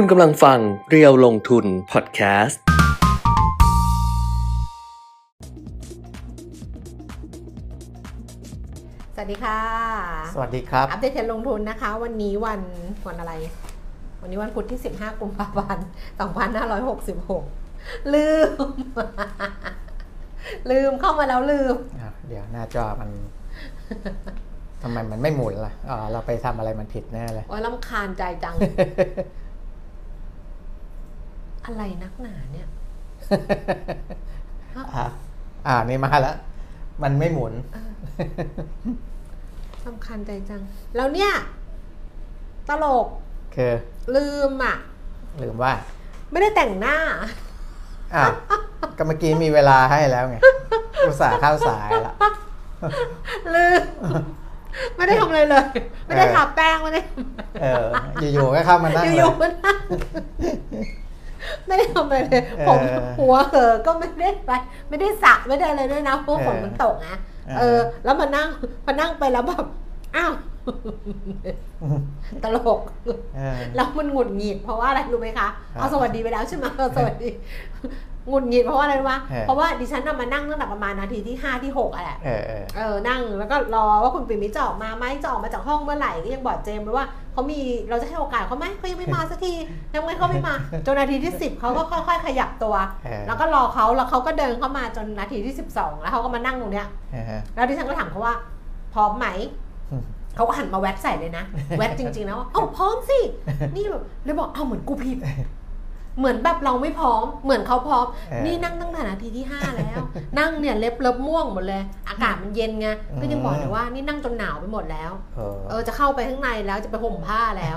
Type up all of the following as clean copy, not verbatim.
คุณกำลังฟังเรียวลงทุนพอดแคสต์สวัสดีค่ะสวัสดีครับอัปเดตเทรนด์ลงทุนนะคะวันนี้วันอะไรวันนี้วันพุธที่15กุมภาพันธ์2566ลืมเข้ามาแล้วลืมเดี๋ยวหน้าจอมันทำไมมันไม่หมุนล่ะเราไปทำอะไรมันผิดแน่เลยว่าลำคาญใจจัง อะไรนักหนาเนี่ย นี่มาแล้วมันไม่หมุนลำคาญใจจังแล้วเนี่ยตลกคือลืมว่าไม่ได้แต่งหน้าก็เมื่อกี้มีเวลาให้แล้วไงอุตส่าห์เข้าสายละลืมไม่ได้ทำอะไรเลยไม่ได้ทาแป้งไม่ได้อยู่ๆก็เข้ามานั่งอยู่ๆก็นั่งไม่ได้ทำอะไรเลยผมหัวเห่อก็ไม่ได้สระไม่ได้อะไรด้วยนะเพราะฝนมันตกนะแล้วมานั่งไปแล้วแบบอ้าวตลกแล้วมันหงุดหงิดเพราะว่าอะไรรู้ไหมคะเอาสวัสดีไปแล้วใช่ไหมเอาสวัสดีหงุดหงิดเพราะว่าอะไรรู้ไหมเพราะว่าดิฉันมานั่งตั้งแต่ประมาณนาทีที่5ที่6อ่ะแหละนั่งแล้วก็รอว่าคุณปิ่มมิจะออกมาไหมจะออกมาจากห้องเมื่อไหร่ก็ยังบอกเจมส์ว่าเขามีเราจะให้โอกาสเขาไหมเขายังไม่มาสักทียังไงเขาไม่มาจนนาทีที่10เขาก็ค่อยๆขยับตัวแล้วก็รอเขาแล้วเขาก็เดินเข้ามาจนนาทีที่12แล้วเขาก็มานั่งตรงเนี้ยแล้วดิฉันก็ถามเขาว่าพร้อมไหมเขาก็หันมาแวบใส่เลยนะแวบจริงๆนะว่าเอ้าพร้อมสินี่แบบเลยบอกเอ้าเหมือนกูผิดเหมือนแบบเราไม่พร้อมเหมือนเขาพร้อมนี่นั่งตั้งแต่นาทีที่5แล้วนั่งเนี่ยเล็บม่วงหมดเลยอากาศมันเย็นไงก็ยังบอกเลยว่านี่นั่งจนหนาวไปหมดแล้วจะเข้าไปข้างในแล้วจะไปห่มผ้าแล้ว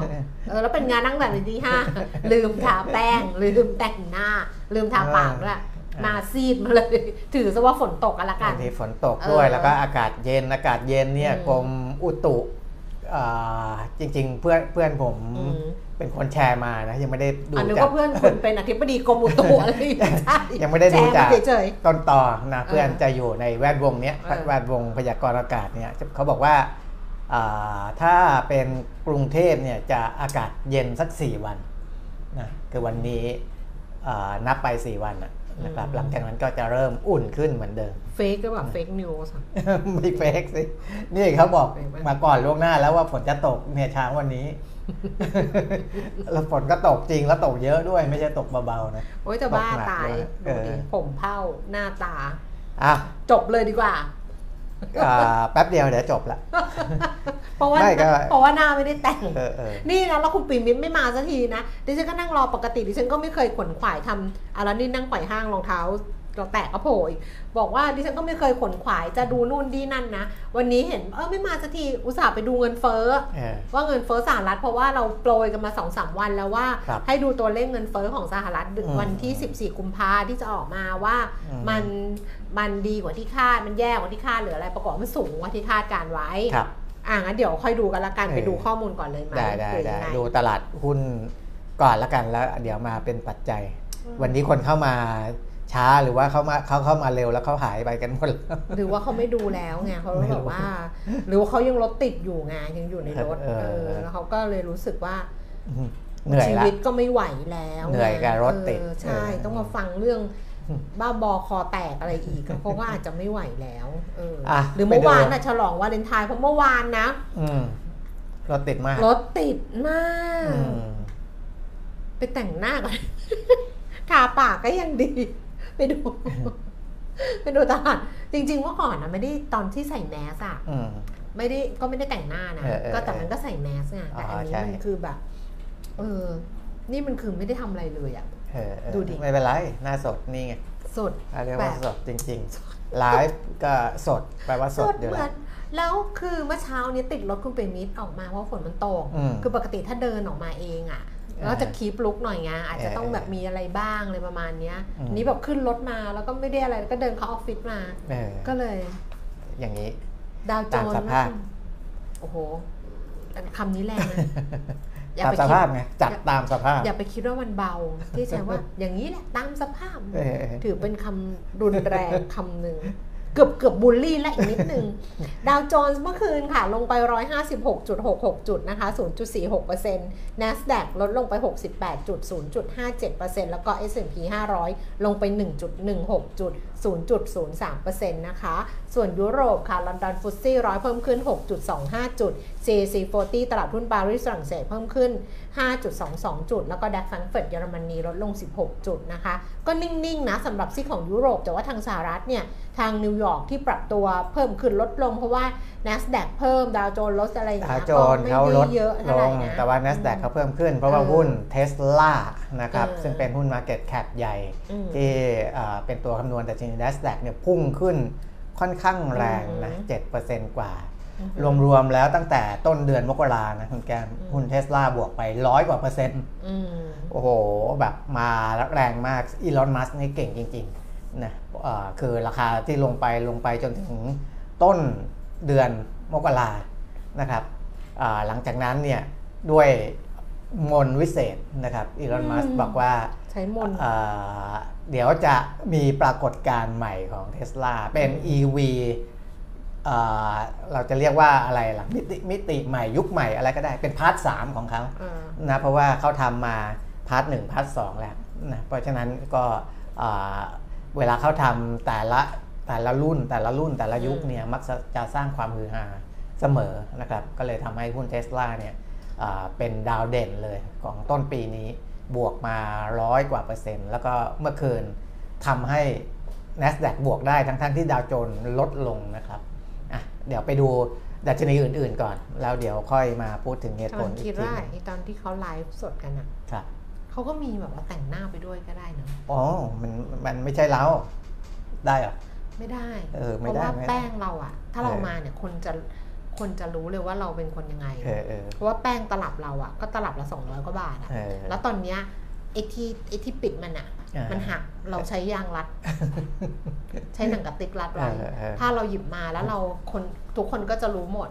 แล้วเป็นงานนั่งแบบนาทีที่5ลืมทาแป้งลืมแต่งหน้าลืมทาปากด้วยหน้าซีดมาเลยถือซะว่าฝนตกกันละกันฝนตกด้วยแล้วก็อากาศเย็นเนี่ยกรมอุตุจริงๆเพื่อนผมเป็นคนแชร์มานะยังไม่ได้ดูจากนึกว่าเพื่อนคุณเป็นอธิบดีกรมอุตุอะไรยังไม่ได้ดูจากต้นต่อนะเพื่อนจะอยู่ในแวดวงเนี้ยแวดวงพยากรณ์อากาศเนี่ยเขาบอกว่าถ้าเป็นกรุงเทพเนี่ยจะอากาศเย็นสัก4วันนะคือวันนี้นับไป4วันนะนะครับหลังจากนั้นก็จะเริ่มอุ่นขึ้นเหมือนเดิมเฟกก็แบบเฟกนิวส์ไม่เฟกสินี่เขาบอกมาก่อนล่วงหน้าแล้วว่าฝนจะตกเนี่ยเช้าวันนี้แล้วฝนก็ตกจริงแล้วตกเยอะด้วยไม่ใช่ตกเบาๆนะโอ๊ยจะบ้าตายผมเผ่าหน้าตาจบเลยดีกว่าแป๊บเดียวเดี๋ยวจบละเพราะว่าหน้าไม่ได้แต่งนี่นะแล้วคุณปิ่มมิตรไม่มาสักทีนะดิฉันก็นั่งรอปกติดิฉันก็ไม่เคยขนขวายทำแล้วนี่นั่งไขว่ห้างรองเท้าเราแตกกระโผยบอกว่าดิฉันก็ไม่เคยขนขวายจะดูนู่นดีนั่นนะวันนี้เห็นไม่มาสักทีอุตส่าห์ไปดูเงินเฟ้อว่าเงินเฟ้อสหรัฐเพราะว่าเราโปรยกันมา 2-3 วันแล้วว่าให้ดูตัวเลขเงินเฟ้อของสหรัฐวันที่14กุมภาพันธ์ที่จะออกมาว่ามันดีกว่าที่คาดมันแย่กว่าที่คาดหรืออะไรประกอบมันสูงกว่าที่คาดการไว้งั้นเดี๋ยวค่อยดูกันละกันไปดูข้อมูลก่อนเลยมั้ยได้ดูตลาดหุ้นก่อนละกันแล้วเดี๋ยวมาเป็นปัจจัยวันนี้คนเข้ามาช้าหรือว่าเขาเข้ามาเร็วแล้วเขาหายไปกันหมดหรือว่าเขาไม่ดูแล้วไงเขาแบบว่าหรือว่าเขายังรถติดอยู่ไงยังอยู่ในรถแล้วเขาก็เลยรู้สึกว่าชีวิตก็ไม่ไหวแล้วเหนื่อยกับรถติดใช่ต้องมาฟังเรื่องบ้าบอคอแตกอะไรอีกเพราะว่าอาจจะไม่ไหวแล้วหรือเมื่อวานฉลองวาเลนไทน์เพราะเมื่อวานนะรถติดมากไปแต่งหน้าก่อนทาปากก็ยังดีไปดูตลาดจริงๆเมื่อก่อนนะไม่ได้ตอนที่ใส่แมสอ่ะไม่ได้แต่งหน้านะก็แต่มันก็ใส่แมสไงแต่อันนี้มันคือแบบนี่มันคือไม่ได้ทำอะไรเลยอ่ะดูดิไม่เป็นไรหน้าสดนี่ไงสดเรียกว่าสดจริงๆไลฟ์ก็สดแปลว่าสดอยู่แล้วคือเมื่อเช้านี้ติดรถคุณเป็นมิตรออกมาเพราะฝนมันตกคือปกติถ้าเดินออกมาเองอ่ะแล้วจะคีปลุกหน่อยไงอาจจะต้องแบบมีอะไรบ้างเลยประมาณนี้นี่แบบขึ้นรถมาแล้วก็ไม่ได้อะไรก็เดินเข้าออฟฟิศมาก็เลยอย่างนี้ดาวโจนส์โอ้โหคำนี้แรงนะตามสภาพไงจัดตามสภาพอย่าไปคิดว่ามันเบาที่แสดงว่าอย่างนี้แหละตามสภาพถือเป็นคำรุนแรงคำหนึ่ง เกือบบูลลี่และอีกนิดนึง ดาวโจนส์เมื่อคืนค่ะลงไป 156.66 จุดนะคะ 0.46% Nasdaq ลดลงไป 68.0.57% แล้วก็ S&P 500 ลงไป 1.16 จุด 0.03% นะคะส่วนยุโรปค่ะลอนดอนฟุตซี่100เพิ่มขึ้น 6.25 จุด CAC 40 ตลาดหุ้นปารีสฝรั่งเศสเพิ่มขึ้น 5.22 จุดแล้วก็ดัชแฟรงก์เฟิร์ตเยอรมนีลดลง 16 จุดนะคะก็นิ่งๆนะสำหรับซีของยุโรปแต่ว่าทางสหรัฐเนี่ยทางนิวยอร์กที่ปรับตัวเพิ่มขึ้นลดลงเพราะว่า NASDAQ เพิ่มดาวโจนส์ลดอะไรอย่างเงี้ยก็ไม่ได้เยอะเท่าไหร่นะแต่ว่า NASDAQ เขาเพิ่มขึ้นเพราะว่าหุ้น Tesla นะครับซึ่งเป็นหุ้น Market Cap ใหญ่ที่เป็นตัวคำนวณแต่จริง NASDAQ เนี่ยพุ่งขึ้นค่อนข้างแรงนะ 7% กว่ารวมๆแล้วตั้งแต่ต้นเดือนมกรานะคุณแกหุ้น Tesla บวกไป100 กว่า%โอ้โหแบบมาแรงมากอีลอนมัสก์นี่เก่งจริงๆนะคือราคาที่ลงไปจนถึงต้นเดือนมกรานะครับหลังจากนั้นเนี่ยด้วยมนต์วิเศษนะครับอีลอนมัสก์บอกว่าใช้มนต์เดี๋ยวจะมีปรากฏการณ์ใหม่ของ Tesla เป็น EV เราจะเรียกว่าอะไรล่ะมิติใหม่ยุคใหม่อะไรก็ได้เป็นพาร์ท 3 ของเขานะเพราะว่าเขาทำมาพาร์ท 1 พาร์ท 2 แล้วนะเพราะฉะนั้นก็เวลาเขาทำแต่ละยุคเนี่ยมักจะสร้างความฮือฮาเสมอนะครับก็เลยทำให้หุ้น Tesla เนี่ยเป็นดาวเด่นเลยของต้นปีนี้บวกมา100 กว่า%แล้วก็เมื่อคืนทำให้ NASDAQ บวกได้ทั้งที่ดาวโจนส์ลดลงนะครับเดี๋ยวไปดูดัชนีอื่นๆก่อนแล้วเดี๋ยวค่อยมาพูดถึงเหตุผลอีกทีตอนที่เขาไลฟ์สดกันนะครับเขาก็มีแบบว่าแต่งหน้าไปด้วยก็ได้เนาะอ๋อมันไม่ใช่เราได้หรอไม่ได้เพราะว่าแป้งเราอะถ้าเรามาเนี่ยคนจะรู้เลยว่าเราเป็นคนยังไงเพราะว่าแป้งตลับเราอะก็ตลับละ200 กว่าบาทอะแล้วตอนเนี้ยไอ้ที่ปิดมันอะมันหักเราใช้ยางรัดใช้หนังกระติกรัดไว้ถ้าเราหยิบมาแล้วเราคนทุกคนก็จะรู้หมด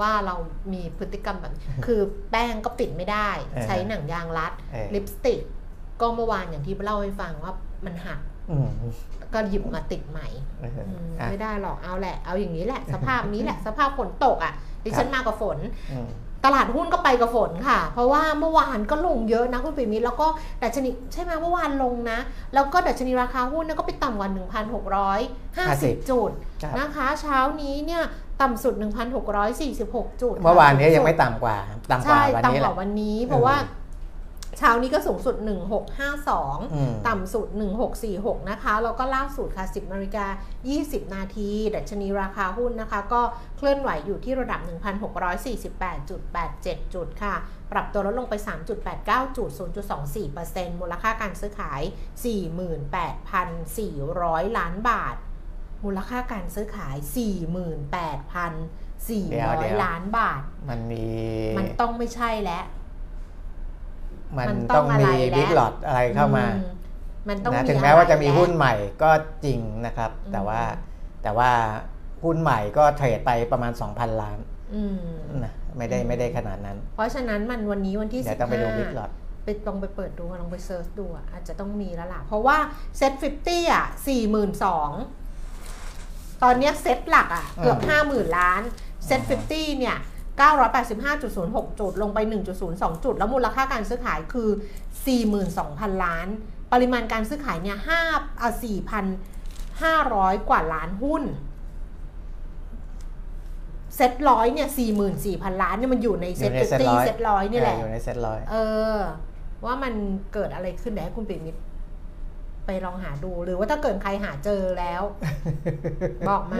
ว่าเรามีพฤติกรรมแบบคือแป้งก็ปิดไม่ได้ใช้หนังยางรัดลิปสติกก็เมื่อวานอย่างที่เล่าให้ฟังว่ามันหักก็หยิบมาติดใหม่ไม่ได้หรอกเอาแหละเอาอย่างนี้แหละสภาพนี้แหละสภาพฝนตกอ่ะดิฉันมากับฝนตลาดหุ้นก็ไปกับฝนค่ะเพราะว่าเมื่อวานก็ลงเยอะนะคุณปิยมิตรแล้วก็ดัชนีใช่ไหมเมื่อวานลงนะแล้วก็ดัชนีราคาหุ้นก็ไปต่ำกว่า 1,650 จุดนะคะเช้านี้เนี่ยต่ำสุด 1,646 จุดเมื่อวานนี้ยังไม่ต่ำกว่าวันนี้เพราะว่าเช้านี้ก็สูงสุด 1,652 ต่ำสุด 1,646 นะคะแล้วก็ล่าสุดค่ะ 10:20 นาทีดัชนีราคาหุ้นนะคะก็เคลื่อนไหวอยู่ที่ระดับ 1,648.87 จุดค่ะปรับตัวลดลงไป 3.89 จุด 0.24% มูลค่าการซื้อขาย 48,400 ล้านบาทมูลค่าการซื้อขาย 48,400 ล้านบาทมันต้องไม่ใช่แล้วมันต้องมีบิ๊กหลอตอะไรเข้ามาถึงแม้ว่าจะมีหุ้นใหม่ก็จริงนะครับแต่ว่าหุ้นใหม่ก็เทรดไปประมาณ 2,000 ล้านนะไม่ได้ขนาดนั้นเพราะฉะนั้นมันวันนี้วันที่15ต้องไปดูบิ๊กหลอตลองไปเปิดดูลองไปเซิร์ชดูอาจจะต้องมีแล้วล่ะเพราะว่าเซ็ต50อ่ะ 42,000 ตอนนี้เซ็ตหลักอ่ะเกือบ 50,000 ล้านเซ็ต50เนี่ย985.06 จุดลงไป 1.02 จุดแล้วมูลค่าการซื้อขายคือ 42,000 ล้านปริมาณการซื้อขายเนี่ย 4,500 กว่าล้านหุ้นเซต100เนี่ย 44,000 ล้านเนี่ยมันอยู่ในเซต100เซต100นี่แหละอยู่ในเซต100ว่ามันเกิดอะไรขึ้นได้คุณปิยมิตรไปลองหาดูหรือว่าถ้าเกิดใครหาเจอแล้ว บอกม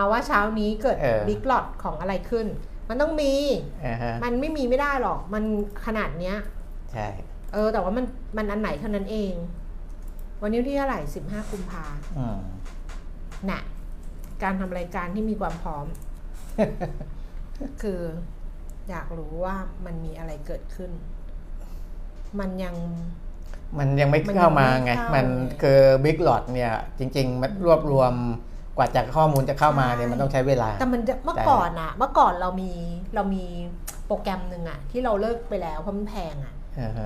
าว่าเช้านี้เกิดบิ๊กหลอตของอะไรขึ้นมันต้องมี มันไม่มีไม่ได้หรอกมันขนาดเนี้ยใช่แต่ว่ามันอันไหนเท่านั้นเองวันนี้ที่เท่าไหร่15 กุมภาพันธ์น่ะการทำรายการที่มีความพร้อม คืออยากรู้ว่ามันมีอะไรเกิดขึ้นมันยังไม่เข้ามาไงมันคือบิ๊กหลอตเนี่ยจริงๆมันรวบรวมกว่าจากข้อมูลจะเข้ามาเนี่ยมันต้องใช้เวลาแต่มันเมื่อก่อนเรามีโปรแกรมหนึ่งอะที่เราเลิกไปแล้วเพราะมันแพงอะ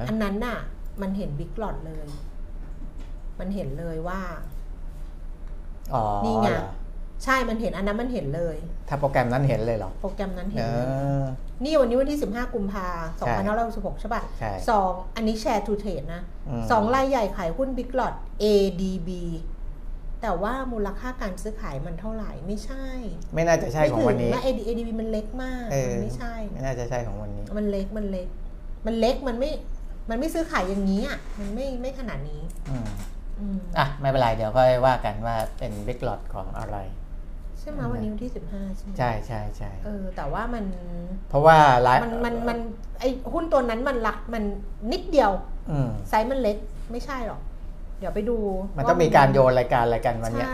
อันนั้นอะมันเห็นบิ๊กหลอตเลยมันเห็นเลยว่า นี่ไงใช่มันเห็นอันนั้นมันเห็นเลยถ้าโปรแกรมนั้นเห็นเลยเหรอโปรแกรมนั้นเห็นนี่วันนี้วันที่15กุมภาพันธ์2566ใช่ป่ะ2อันนี้แชร์ทูเทรดนะ2รายใหญ่ขายหุ้นบิ๊กลอต ADB แต่ว่ามูลค่าการซื้อขายมันเท่าไหร่ไม่ใช่ไม่น่าจะใช่ของวันนี้ ADB มันเล็กมากมันไม่ใช่ไม่น่าจะใช่ของวันนี้มันเล็กมันไม่ซื้อขายอย่างนี้อ่ะมันไม่ขนาดนี้อ่ะไม่เป็นไรเดี๋ยวค่อยว่ากันว่าเป็นบิ๊กลอตของอะไรใช่ไหมวันนี้วันที่15ใช่ไหมใช่แต่ว่ามันเพราะว่ามันไอหุ้นตัวนั้นมันรักมันนิดเดียวไซส์มันเล็กไม่ใช่หรอกเดี๋ยวไปดูมันต้องมีการโยนรายการวันนี้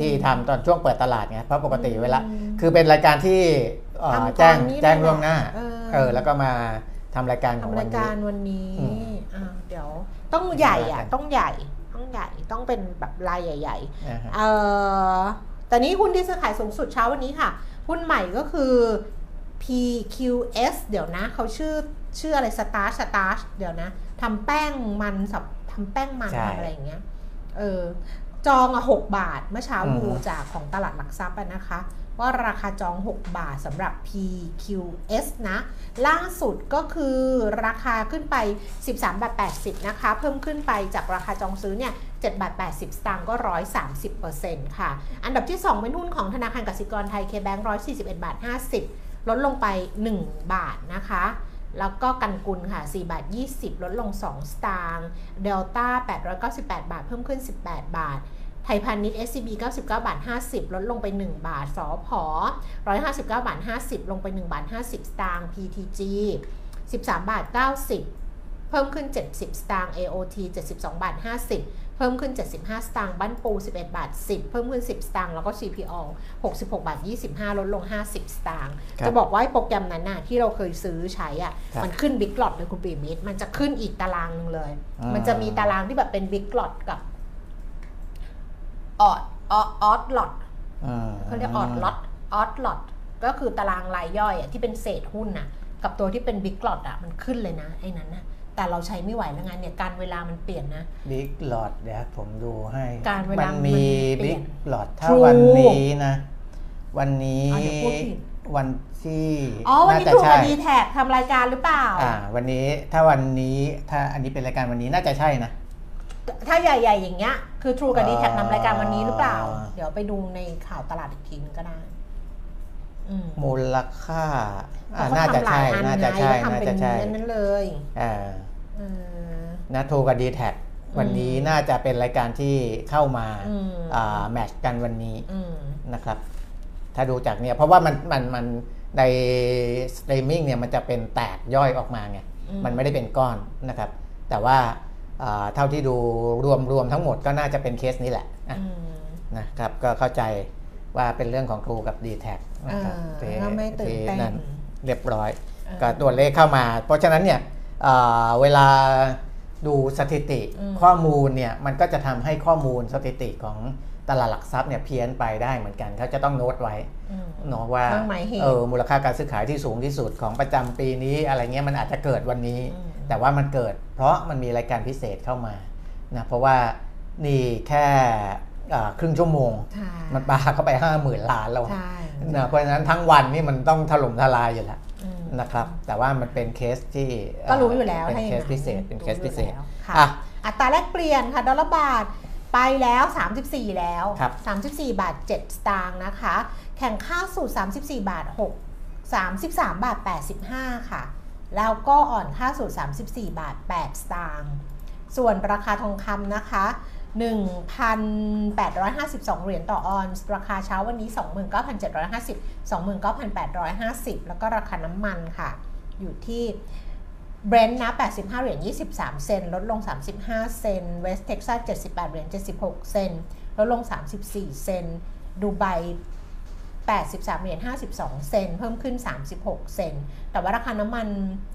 ที่ทำตอนช่วงเปิดตลาดไงเพราะปกติเวลาคือเป็นรายการที่แจ้งล่วงหน้าแล้วก็มาทำรายการของวันนี้เดี๋ยวต้องใหญ่อ่ะต้องใหญ่ต้องเป็นแบบรายใหญ่ๆแต่นี้หุ้นที่ซื้อขายสูงสุดเช้าวันนี้ค่ะหุ้นใหม่ก็คือ PQS เดี๋ยวนะเขาชื่ออะไร Starch เดี๋ยวนะทำแป้งมันอะไรอย่างเงี้ยจองอ่ะ6 บาทเมื่อเช้าดูจากของตลาดหลักทรัพย์นะคะว่าราคาจอง6 บาทสำหรับ PQS นะล่าสุดก็คือราคาขึ้นไป 13.80 นะคะเพิ่มขึ้นไปจากราคาจองซื้อเนี่ย 7.80 สตางค์ก็ 130% ค่ะอันดับที่2เป็นหุ้นของธนาคารกสิกรไทย KBank 141.50 ลดลงไป1 บาทนะคะแล้วก็กันกุลค่ะ 4.20 ลดลง2 สตางค์เดลต้า898 บาทเพิ่มขึ้น18 บาทไทยพาณิชย์ SCB 99.50 ลดลงไป1 บาทสผ. 159.50 ลงไป1.50 สตางค์ PTG 13.90 เพิ่มขึ้น70 สตางค์ AOT 72.50 เพิ่มขึ้น75 สตางค์บ้านปู 11.10 เพิ่มขึ้น10 สตางค์แล้วก็ CPO 66.25 ลดลง50 สตางค์จะบอกว่าโปรแกรมนั้นน่ะที่เราเคยซื้อใช้อ่ะมันขึ้นบิ๊กลอตเลยคุณปิยมิตรมันจะขึ้นอีกตารางนึงเลยมันจะมีตารางที่แบบเป็นบิ๊กลอตกับออดล็อตเขาเรียกออดล็อตก็คือตารางรายย่อยที่เป็นเศษหุ้นน่ะกับตัวที่เป็นบิ๊กล็อตอ่ะมันขึ้นเลยนะไอ้นั้นนะแต่เราใช้ไม่ไหวแล้วไงเนี่ยการเวลามันเปลี่ยนนะบิ๊กล็อตเดี๋ยวผมดูให้การเวลามันมีบิ๊กล็อตถ้าวันนี้นะวันนี้วันที่วันนี้ถูกดีแท็กทำรายการหรือเปล่าวันนี้ถ้าอันนี้เป็นรายการวันนี้น่าจะใช่นะถ้าใหญ่ๆอย่างเงี้ยคือ True กับ D-Tag นำรายการวันนี้หรือเปล่าเดี๋ยวไปดูในข่าวตลาดอีกทีนึงก็ได้มูลค่าน่าจะใช่น่าจะใช่นั่นเลยนะ True กับ D-Tag วันนี้น่าจะเป็นรายการที่เข้ามาแมทช์กันวันนี้นะครับถ้าดูจากเนี่ยเพราะว่ามันในสตรีมมิ่งเนี่ยมันจะเป็นแตกย่อยออกมาไงมันไม่ได้เป็นก้อนนะครับแต่ว่าเท่าที่ดูรวมทั้งหมดก็น่าจะเป็นเคสนี้แหละนะครับก็เข้าใจว่าเป็นเรื่องของครูกับ D-Tag นะครับที่นั่นเรียบร้อยก็ตัวเลขเข้ามาเพราะฉะนั้นเนี่ยเวลาดูสถิติข้อมูลเนี่ยมันก็จะทำให้ข้อมูลสถิติของตลาดหลักทรัพย์เนี่ยเพี้ยนไปได้เหมือนกันเขาจะต้องโน้ตไว้เนาะว่ามูลค่าการซื้อขายที่สูงที่สุดของประจำปีนี้อะไรเงี้ยมันอาจจะเกิดวันนี้แต่ว่ามันเกิดเพราะมันมีรายการพิเศษเข้ามานะเพราะว่านี่แค่ครึ่งชั่วโมงมันปาเข้าไป 50,000 ล้านแล้วนะเพราะฉะนั้นทั้งวันนี่มันต้องถล่มทลายอยู่แล้วนะครับแต่ว่ามันเป็นเคสที่ก็รู้อยู่แล้วเป็นเคสพิเศษอัตราแลกเปลี่ยนค่ะดอลลาร์บาทไปแล้ว34แล้ว34.7 สตางค์นะคะแข่งค่าสู่34.6 33.85 ค่ะแล้วก็อ่อนค่าสูตร 34.8 สตางค์ส่วนราคาทองคำนะคะ 1,852 เหรียญต่อออนซ์ราคาเช้าวันนี้ 29,750 29,850 แล้วก็ราคาน้ำมันค่ะอยู่ที่เบรนท์นะ85.23 เซนต์ลดลง35 เซนต์เวสเท็กซัส78.76 เซนต์ลดลง34 เซนต์ดูไบ83.52 เซนต์เพิ่มขึ้น36 เซนต์แต่ว่าราคาน้ำมัน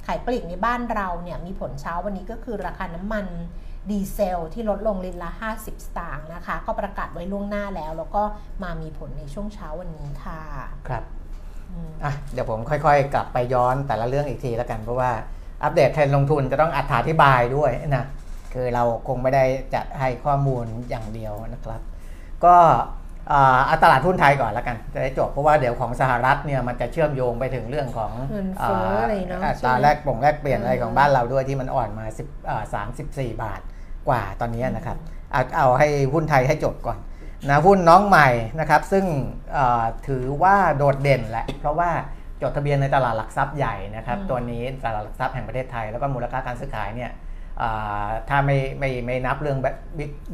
ขายปลีกในบ้านเราเนี่ยมีผลเช้าวันนี้ก็คือราคาน้ำมันดีเซลที่ลดลงลิตรละ50 สตางค์นะคะก็ประกาศไว้ล่วงหน้าแล้วก็มามีผลในช่วงเช้าวันนี้ค่ะครับเดี๋ยวผมค่อยๆกลับไปย้อนแต่ละเรื่องอีกทีแล้วกันเพราะว่าอัปเดตเทรนด์ลงทุนจะต้องอธิบายด้วยนะคือเราคงไม่ได้จัดให้ข้อมูลอย่างเดียวนะครับก็ เอาตลาดหุ้นไทยก่อนละกันจะได้จบเพราะว่าเดี๋ยวของสหรัฐเนี่ยมันจะเชื่อมโยงไปถึงเรื่องของอัตราแลกเปลี่ยนอะไรของบ้านเราด้วยที่มันอ่อนมา34 บาทกว่าตอนนี้นะครับเอาให้หุ้นไทยให้จบก่อนนะหุ้นน้องใหม่นะครับซึ่งถือว่าโดดเด่นแหละเพราะว่าจดทะเบียนในตลาดหลักทรัพย์ใหญ่นะครับตัวนี้ตลาดหลักทรัพย์แห่งประเทศไทยแล้วก็มูลค่าการซื้อขายเนี่ยถ้าไม่นับเรื่อง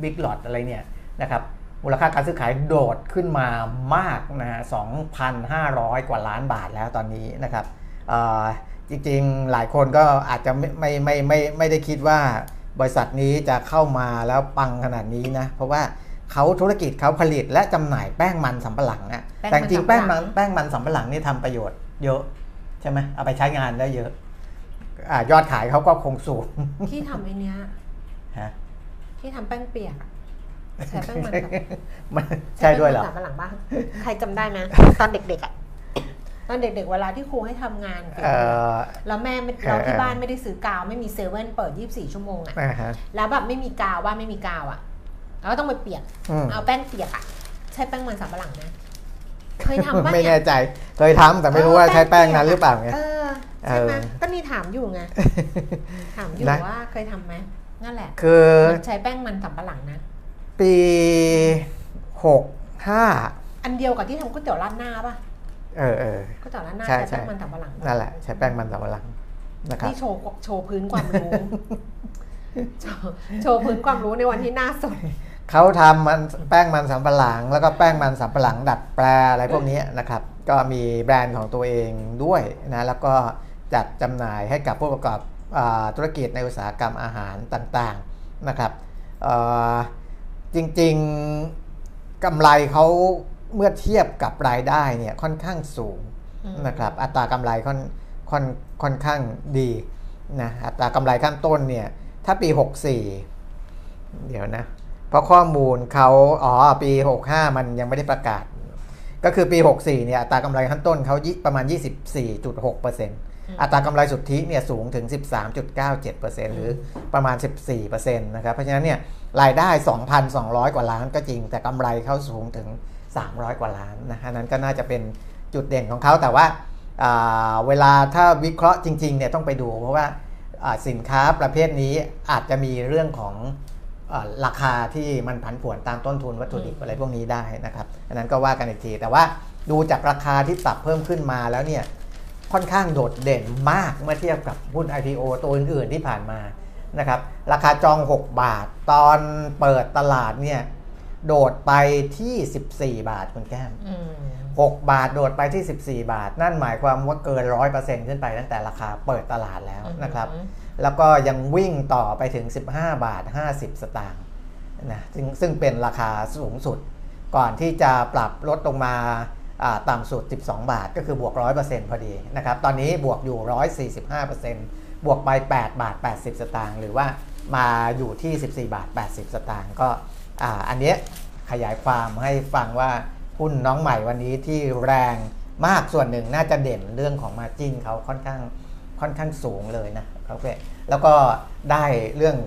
บิ๊กหลอดอะไรเนี่ยนะครับมูลค่าการซื้อขายโดดขึ้นมามากนะฮะ 2,500 กว่าล้านบาทแล้วตอนนี้นะครับจริงๆหลายคนก็อาจจะไม่ได้คิดว่าบริษัทนี้จะเข้ามาแล้วปังขนาดนี้นะเพราะว่าเขาธุรกิจเขาผลิตและจำหน่ายแป้งมันสำปะหลังนะแต่จริงแป้งมันสำปะหลังนี่ทำประโยชน์เยอะใช่ไหมเอาไปใช้งานได้เยอะยอดขายเขาก็คงสูงที่ทำไอ้เนี้ยที่ทำแป้งเปียกใช้แป้งมันใช่ด้วยเหรอสำปะหลังบ้างใครจำได้ไหมตอนเด็กๆอ่ะตอนเด็กๆเวลาที่ครูให้ทำงานแล้วแม่เราที่บ้านไม่ได้ซื้อกาวไม่มีเซเว่นเปิด24 ชั่วโมงอ่ะแล้วแบบไม่มีกาวว่าไม่มีกาวอ่ะแล้วก็ต้องไปเปียกเอาแป้งเปียกอ่ะใช้แป้งมันสำปะหลังนะเคยทำป่ะไม่แน่ใจเคยทำแต่ไม่รู้ว่าใช้แป้งนั้นหรือเปล่าไงใช่ไหมก็นี่ถามอยู่ไงถามอยู่ว่าเคยทำไหมนั่นแหละคือใช้แป้งมันสำปะหลังนะปี65อันเดียวกับที่ทำก๋วยเตี๋ยวราดหน้าป่ะก๋วยเตี๋ยวราดหน้าใช้แป้งมันสำปะหลังนั่นแหละใช้แป้งมันสำปะหลังนะครับที่โชว์พื้นความรู้โชว์พื้นความรู้ในวันที่น่าสนเขาทำมันแป้งมันสำปะหลังแล้วก็แป้งมันสำปะหลังดัดแปลอะไรพวกนี้นะครับก็มีแบรนด์ของตัวเองด้วยนะแล้วก็จัดจำหน่ายให้กับผู้ประกอบธุรกิจในอุตสาหกรรมอาหารต่างๆนะครับจริงๆกำไรเขาเมื่อเทียบกับรายได้เนี่ยค่อนข้างสูงนะครับอัตรากำไรค่อนข้างดีนะอัตรากำไรขั้นต้นเนี่ยถ้าปี64เดี๋ยวนะเพราะข้อมูลเขาปี65มันยังไม่ได้ประกาศก็คือปี64เนี่ยอัตรากำไรขั้นต้นเขาประมาณ 24.6% อัตรากำไรสุทธิเนี่ยสูงถึง 13.97% หรือประมาณ 14% นะครับเพราะฉะนั้นเนี่ยรายได้ 2,200 กว่าล้านก็จริงแต่กำไรเขาสูงถึง300กว่าล้านนะฮะนั้นก็น่าจะเป็นจุดเด่นของเขาแต่ว่าเวลาถ้าวิเคราะห์จริงๆเนี่ยต้องไปดูเพราะว่าสินค้าประเภทนี้อาจจะมีเรื่องของราคาที่มันผันผวนตามต้นทุนวัตถุดิบอะไรพวกนี้ได้นะครับอันนั้นก็ว่ากันอีกทีแต่ว่าดูจากราคาที่ปรับเพิ่มขึ้นมาแล้วเนี่ยค่อนข้างโดดเด่นมากเมื่อเทียบกับหุ้น IPO ตัวอื่นๆที่ผ่านมานะครับราคาจอง6 บาทตอนเปิดตลาดเนี่ยโดดไปที่14 บาทคุณแก้ม6 บาทโดดไปที่14 บาทนั่นหมายความว่าเกิน 100% ขึ้นไปตั้งแต่ราคาเปิดตลาดแล้วนะครับแล้วก็ยังวิ่งต่อไปถึง15.50 บาทนะซึ่งเป็นราคาสูงสุดก่อนที่จะปรับลดลงมาต่ำสุด12 บาทก็คือบวก 100% พอดีนะครับตอนนี้บวกอยู่ 145% บวกไป8.80 บาทหรือว่ามาอยู่ที่14.80 บาทก็อันนี้ขยายความให้ฟังว่าหุ้นน้องใหม่วันนี้ที่แรงมากส่วนหนึ่งน่าจะเด่นเรื่องของ margin เขาค่อนข้างสูงเลยนะครับแล้วก็ได้เรื่อง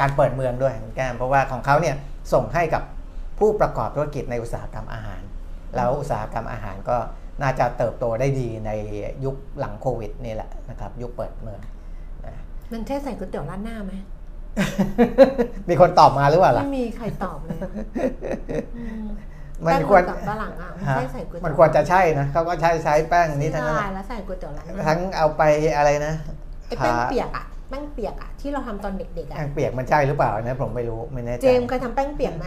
การเปิดเมืองด้วยแกมเพราะว่าของเขาเนี่ยส่งให้กับผู้ประกอบธุรกิจในอุตสาหกรรมอาหารแล้วอุตสาหกรรมอาหารก็น่าจะเติบโตได้ดีในยุคหลังโควิดนี่แหละนะครับยุคเปิดเมืองมันแค่ใส่ก๋วยเตี๋ยวร้านหน้าไหมมีคนตอบมาหรือเปล่าล่ะไม่มีใครตอบเลยมันควรกับตะหลังอ่ะไม่ใช่ใส่ก๋วยเตี๋ยวมันควรจะใช่นะเขาก็ใช้แป้งนี้ทั้งนั้นแล้วใส่ก๋วยเตี๋ยวร้านทั้งเอาไปอะไรนะแป้งเปียกอ่ะแป้งเปียกอ่ะที่เราทำตอนเด็กๆอ่ะแป้งเปียกมันใช่หรือเปล่านะผมไม่รู้ไม่แน่ใจเจมเคยทำแป้งเปียกไหม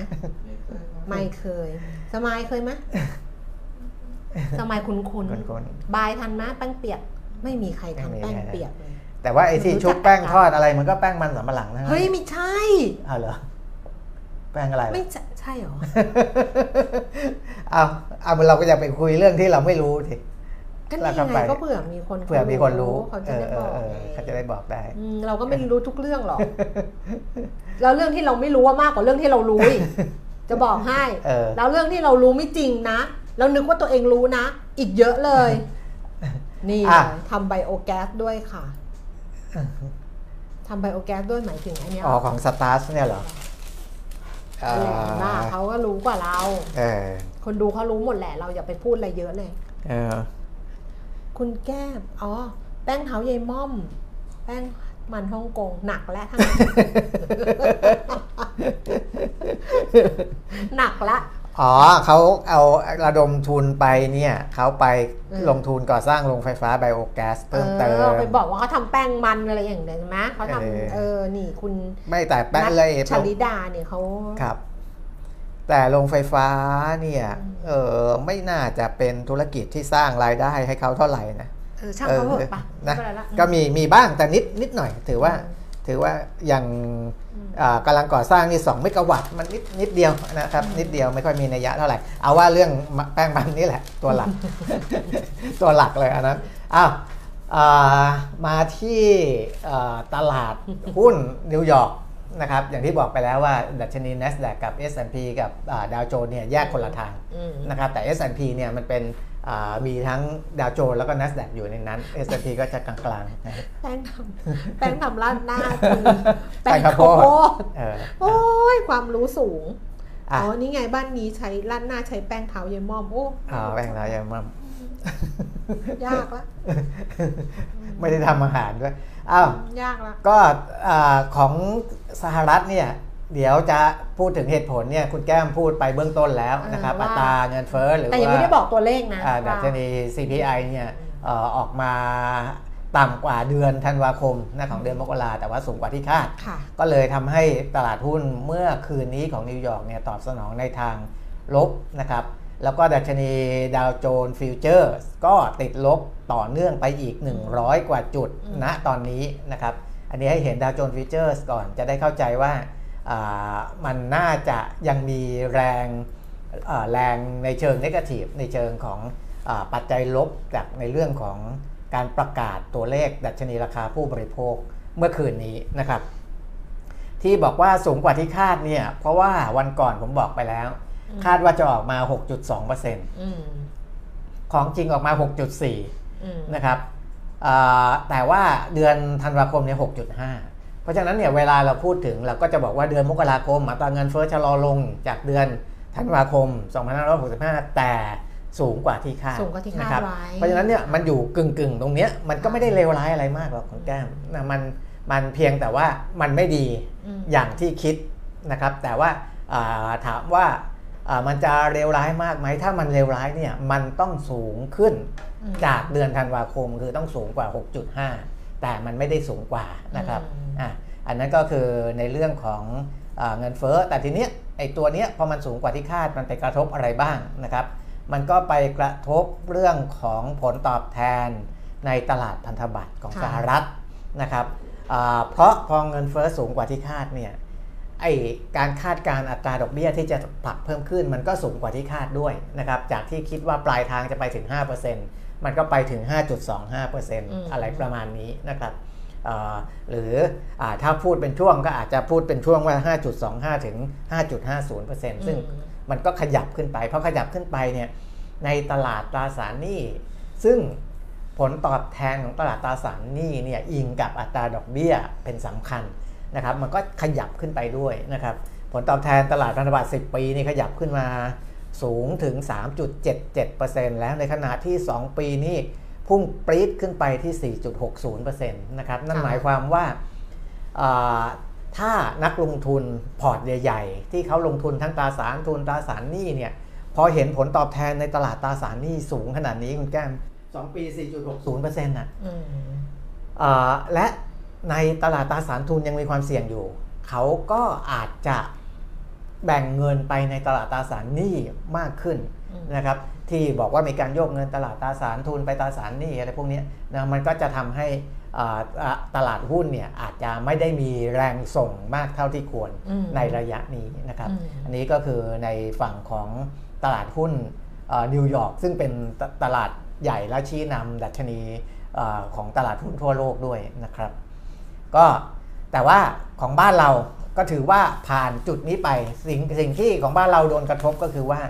ไม่เคยสมัยเคยไหมสมัยคุณบายทันไหมแป้งเปียกไม่มีใครทำแป้งเปียกแต่ว่าไอ้ที่ชุบแป้งทอดอะไรมันก็แป้งมันสำปะหลังนะเฮ้ยไม่ใช่เหรอแป้งอะไรไม่ใช่หรอเอาเราก็จะไปคุยเรื่องที่เราไม่รู้ทีก็นี่ไงก็เผื่อมีคนรู้เขาจะได้บอกได้เราก็ไม่รู้ทุกเรื่องหรอกแล้วเรื่องที่เราไม่รู้ว่ามากกว่าเรื่องที่เรารู้จะบอกให้แล้วเรื่องที่เรารู้ไม่จริงนะเรานึกว่าตัวเองรู้นะอีกเยอะเลยนี่ทำไบโอแก๊สด้วยค่ะทำไบโอแก๊สด้วยหมายถึงอันนี้ของสตาร์สเนี่ยเหรอ บ้าเขาก็รู้กว่าเราคนดูเขารู้หมดแหละเราอย่าไปพูดอะไรเยอะเลยคุณแก้มอ๋อแป้งเท้ายายม่อมแป้งมันฮ่องกงหนักและทั้งหนักละอ๋อเขาเอาระดมทุนไปเนี่ยเขาไปลงทุนก่อสร้างโรงไฟฟ้าไบโอแก๊สเพิ่มเติมไปบอกว่าเขาทำแป้งมันอะไรอย่างเงี้ยใช่ไหมเขาทำนี่คุณไม่แต่แป้งเลยชลิดาเนี่ยเขาครับแต่โรงไฟฟ้าเนี่ยไม่น่าจะเป็นธุรกิจที่สร้างรายได้ให้เขาเท่าไหร่นะช่างเขาเหอะปะนะก็มีบ้างแต่นิดหน่อยถือว่าอย่างกำลังก่อสร้างนี่2เมกะวัตต์มันนิดเดียวนะครับนิดเดียวไม่ค่อยมีนัยยะเท่าไหร่เอาว่าเรื่องแป้งมันนี่แหละตัวหลัก ตัวหลักเลยอันนั้นอ้าวมาที่ตลาดหุ้นนิวยอร์กนะครับอย่างที่บอกไปแล้วว่าดัชนี NASDAQ กับ S&P กับดาวโจนส์เนี่ยแยกคนละทางนะครับแต่ S&P เนี่ยมันเป็นมีทั้งดาวโจนส์แล้วก็ NASDAQ อยู่ในนั้น S&P ก็จะกลางๆนะแป้งทำร้านหน้าแป้งข้าวโพดโอ้ยความรู้สูงอ๋อนี่ไงบ้านนี้ใช้ร้านหน้าใช้แป้งเท้ายายม่อมโอ้แป้งเท้ายายม่อมยากละไม่ได้ทำอาหารด้วยอ้าวยากละก็ของสหรัฐเนี่ยเดี๋ยวจะพูดถึงเหตุผลเนี่ยคุณแก้มพูดไปเบื้องต้นแล้วนะครับอัตราเงินเฟ้อหรือว่าแต่ยังไม่ได้บอกตัวเลขนะดัชนี CPI เนี่ยออกมาต่ำกว่าเดือนธันวาคมของเดือนมกราแต่ว่าสูงกว่าที่คาดก็เลยทำให้ตลาดหุ้นเมื่อคืนนี้ของนิวยอร์กเนี่ยตอบสนองในทางลบนะครับแล้วก็ดัชนีดาวโจนส์ฟิวเจอร์สก็ติดลบต่อเนื่องไปอีก100กว่าจุดณตอนนี้นะครับอันนี้ให้เห็นดาวโจนส์ฟิวเจอร์สก่อนจะได้เข้าใจว่ามันน่าจะยังมีแรงในเชิงเนกาทีฟในเชิงของปัจจัยลบจากในเรื่องของการประกาศตัวเลขดัชนีราคาผู้บริโภคเมื่อคืนนี้นะครับที่บอกว่าสูงกว่าที่คาดเนี่ยเพราะว่าวันก่อนผมบอกไปแล้วคาดว่าจะออกมา 6.2% ของจริงออกมา 6.4 นะครับแต่ว่าเดือนธันวาคมเนี่ย 6.5เพราะฉะนั้นเนี่ยเวลาเราพูดถึงเราก็จะบอกว่าเดือนมกราคมอัตราเงินเฟ้อชะลอลงจากเดือนธันวาคม2565แต่สูงกว่าที่คาดนะครับเพราะฉะนั้นเนี่ยมันอยู่กึ่งๆตรงเนี้ยมันก็ไม่ได้เลวร้ายอะไรมากหรอกของแก้มนะมันเพียงแต่ว่ามันไม่ดีอย่างที่คิดนะครับแต่ว่าถามว่ามันจะเลวร้ายมากไหมถ้ามันเลวร้ายเนี่ยมันต้องสูงขึ้นจากเดือนธันวาคมคือต้องสูงกว่า 6.5แต่มันไม่ได้สูงกว่านะครับอันนั้นก็คือในเรื่องของเงินเฟ้อแต่ทีเนี้ยไอ้ตัวเนี้ยพอมันสูงกว่าที่คาดมันไปกระทบอะไรบ้างนะครับมันก็ไปกระทบเรื่องของผลตอบแทนในตลาดพันธบัตรของสหรัฐนะครับเพราะพอเงินเฟ้อสูงกว่าที่คาดเนี่ยไอ้การคาดการอัตราดอกเบี้ยที่จะปรับเพิ่มขึ้นมันก็สูงกว่าที่คาดด้วยนะครับจากที่คิดว่าปลายทางจะไปถึง 5%มันก็ไปถึง 5.25% อะไรประมาณนี้นะครับหรือถ้าพูดเป็นช่วงก็อาจจะพูดเป็นช่วงว่า 5.25 ถึง 5.50% ซึ่งมันก็ขยับขึ้นไปเพราะขยับขึ้นไปเนี่ยในตลาดตราสารหนี้ซึ่งผลตอบแทนของตลาดตราสารหนี้เนี่ยอิงกับอัตราดอกเบี้ยเป็นสำคัญนะครับมันก็ขยับขึ้นไปด้วยนะครับผลตอบแทนตลาดพันธบัตร10ปีนี่ขยับขึ้นมาสูงถึง 3.77% แล้วในขณะที่2ปีนี้พุ่งปรี๊ดขึ้นไปที่ 4.60% นะครับนั่นหมายความว่าถ้านักลงทุนพอร์ตใหญ่ๆที่เขาลงทุนทั้งตราสารทุนตราสารหนี้เนี่ยพอเห็นผลตอบแทนในตลาดตราสารหนี้สูงขนาดนี้คุณแก้ม2ปี 4.60% นะและในตลาดตราสารทุนยังมีความเสี่ยงอยู่เขาก็อาจจะแบ่งเงินไปในตลาดตราสารหนี้มากขึ้นนะครับที่บอกว่ามีการโยกเงินตลาดตราสารทุนไปตราสารหนี้อะไรพวกนี้นะมันก็จะทำให้ตลาดหุ้นเนี่ยอาจจะไม่ได้มีแรงส่งมากเท่าที่ควรในระยะนี้นะครับอันนี้ก็คือในฝั่งของตลาดหุ้นนิวยอร์กซึ่งเป็นตลาดใหญ่และชี้นำดัชนีของตลาดหุ้นทั่วโลกด้วยนะครับก็แต่ว่าของบ้านเราก็ถือว่าผ่านจุดนี้ไปสิ่งที่ของบ้านเราโดนกระทบก็คือว่า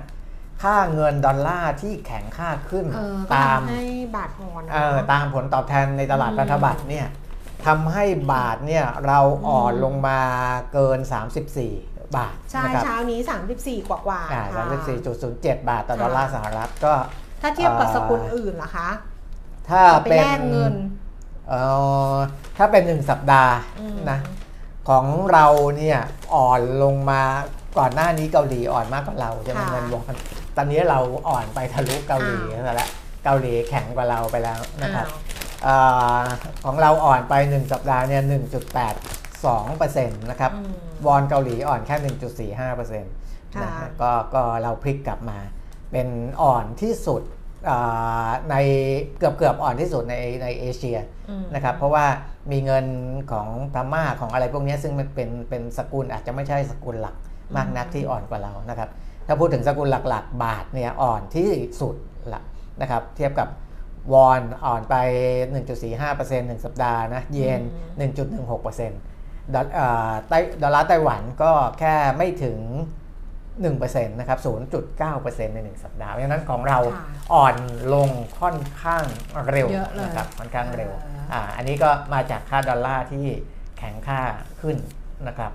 ค่าเงินดอลลาร์ที่แข็งค่าขึ้นตามให้บาทอ่อนตามผลตอบแทนในตลาดพันธบัตรเนี่ยทำให้บาทเนี่ยเราอ่อนลงมาเกิน34 บาทใช่เช้านี้34กว่าๆ 34.07 บาทต่อดอลลาร์สหรัฐก็ถ้าเทียบกับสกุลอื่นล่ะคะถ้าเป็นเงินถ้าเป็น1สัปดาห์นะของเราเนี่ยอ่อนลงมาก่อนหน้านี้เกาหลีอ่อนมากกว่าเราจะเป็นเงินวงตอนนี้เราอ่อนไปทะลุเกาหลีแล้วเกาหลีแข็งกว่าเราไปแล้วนะครับของเราอ่อนไป1สัปดาห์เนี่ย 1.82% นะครับวอนเกาหลีอ่อนแค่ 1.45% นะก็เราพลิกกลับมาเป็นอ่อนที่สุดในเกือบอ่อนที่สุดในเอเชียนะครับเพราะว่ามีเงินของพม่าของอะไรพวกนี้ซึ่งมันเป็นสกุลอาจจะไม่ใช่สกุลหลักมากนักที่อ่อนกว่าเรานะครับถ้าพูดถึงสกุลหลักๆบาทเนี่ยอ่อนที่สุดละนะครับเทียบกับวอนอ่อนไป 1.45% 1 สัปดาห์นะเยน 1.16% ดอลลาร์ไต้หวันก็แค่ไม่ถึง 1% นะครับ 0.9% ใน1สัปดาห์เพราะฉะนั้นของเราอ่อนลงค่อนข้างเร็วนะครับค่อนข้างเร็วอันนี้ก็มาจากค่าดอลลาร์ที่แข็งค่าขึ้นนะครับ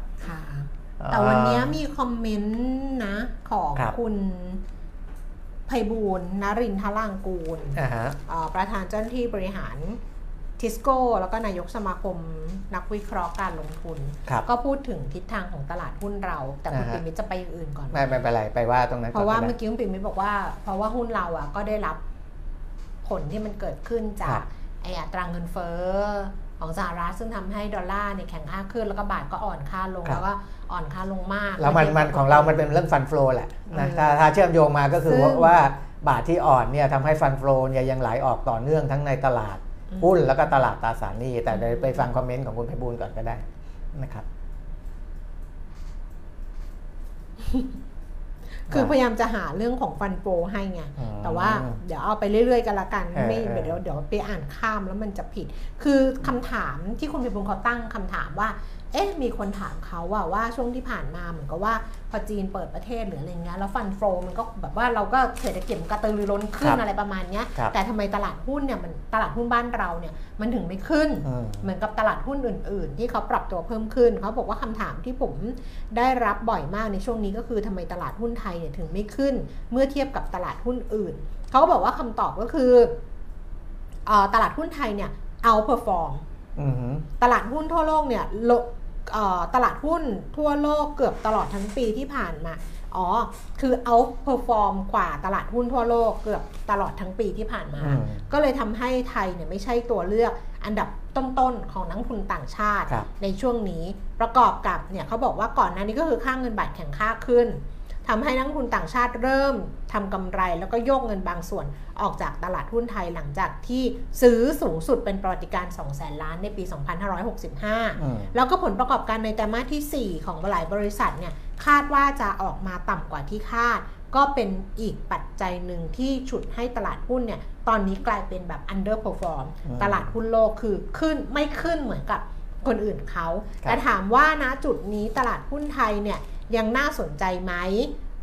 แต่วันนี้มีคอมเมนต์นะของคุณไพบูลย์ นรินทรางกูลประธานเจ้าหน้าที่บริหารทิสโก้แล้วก็นายกสมาคมนักวิเคราะห์การลงทุนก็พูดถึงทิศทางของตลาดหุ้นเราแต่คุณปิมิตจะไปอื่นก่อนไม่เป็นไรไปว่าตรงนั้นเพราะว่าเมื่อกี้คุณปิมิตบอกว่าเพราะว่าหุ้นเราอ่ะก็ได้รับผลที่มันเกิดขึ้นจากอัตราเงินเฟ้อของสหรัฐซึ่งทำให้ดอลลาร์เนี่ยแข็งค่าขึ้นแล้วก็บาทก็อ่อนค่าลงแล้วก็อ่อนค่าลงมากแล้วมันของเรามันเป็นเรื่องฟันเฟ้อแหละนะถ้าเชื่อมโยงมาก็คือว่าบาทที่อ่อนเนี่ยทำให้ฟันเฟ้อเนี่ยยังไหลออกต่อเนื่องทั้งในตลาดหุ้นแล้วก็ตลาดตราสารหนี้แต่ไปฟังคอมเมนต์ของคุณไพบูลย์ก่อนก็ได้นะครับคือพยายามจะหาเรื่องของฟันเฟ้อให้ไงแต่ว่าเดี๋ยวเอาไปเรื่อยๆกันละกันไม่เดี๋ยวไปอ่านข้ามแล้วมันจะผิดคือคำถามที่คุณไพบูลย์เขาตั้งคำถามว่ามีคนถามเขาว่าช่วงที่ผ่านมาเหมือนกับว่าพอจีนเปิดประเทศหรืออะไรเงี้ยแล้วฟันเฟ้อมันก็แบบว่าเราก็เศรษฐกิจมันกระตือรือร้นขึ้นอะไรประมาณเนี้ยแต่ทำไมตลาดหุ้นเนี่ยมันตลาดหุ้นบ้านเราเนี่ยมันถึงไม่ขึ้นเหมือนกับตลาดหุ้นอื่นๆที่เขาปรับตัวเพิ่มขึ้นเขาบอกว่าคำถามที่ผมได้รับบ่อยมากในช่วงนี้ก็คือทำไมตลาดหุ้นไทยเนี่ยถึงไม่ขึ้นเมื่อเทียบกับตลาดหุ้นอื่นเขาบอกว่าคำตอบก็คือตลาดหุ้นไทยเนี่ยoutperformตลาดหุ้นทั่วโลกเนี่ยตลาดหุ้นทั่วโลกเกือบตลอดทั้งปีที่ผ่านมาคือoutperform กว่าตลาดหุ้นทั่วโลกเกือบตลอดทั้งปีที่ผ่านมาก็เลยทำให้ไทยเนี่ยไม่ใช่ตัวเลือกอันดับต้นๆของนักทุนต่างชาติในช่วงนี้ประกอบกับเนี่ยเขาบอกว่าก่อนหน้านี้ก็คือค่าเงินบาทแข็งค่าขึ้นทำให้นักทุนต่างชาติเริ่มทำกำไรแล้วก็โยกเงินบางส่วนออกจากตลาดหุ้นไทยหลังจากที่ซื้อสูงสุดเป็นประวัติการ 200,000 ล้านในปี 2565 แล้วก็ผลประกอบการในไตรมาสที่ 4 ของหลายบริษัทเนี่ยคาดว่าจะออกมาต่ำกว่าที่คาดก็เป็นอีกปัจจัยหนึ่งที่ฉุดให้ตลาดหุ้นเนี่ยตอนนี้กลายเป็นแบบ underperform ตลาดหุ้นโลกคือขึ้นไม่ขึ้นเหมือนกับคนอื่นเขาแต่ถามว่าณจุดนี้ตลาดหุ้นไทยเนี่ยยังน่าสนใจไหม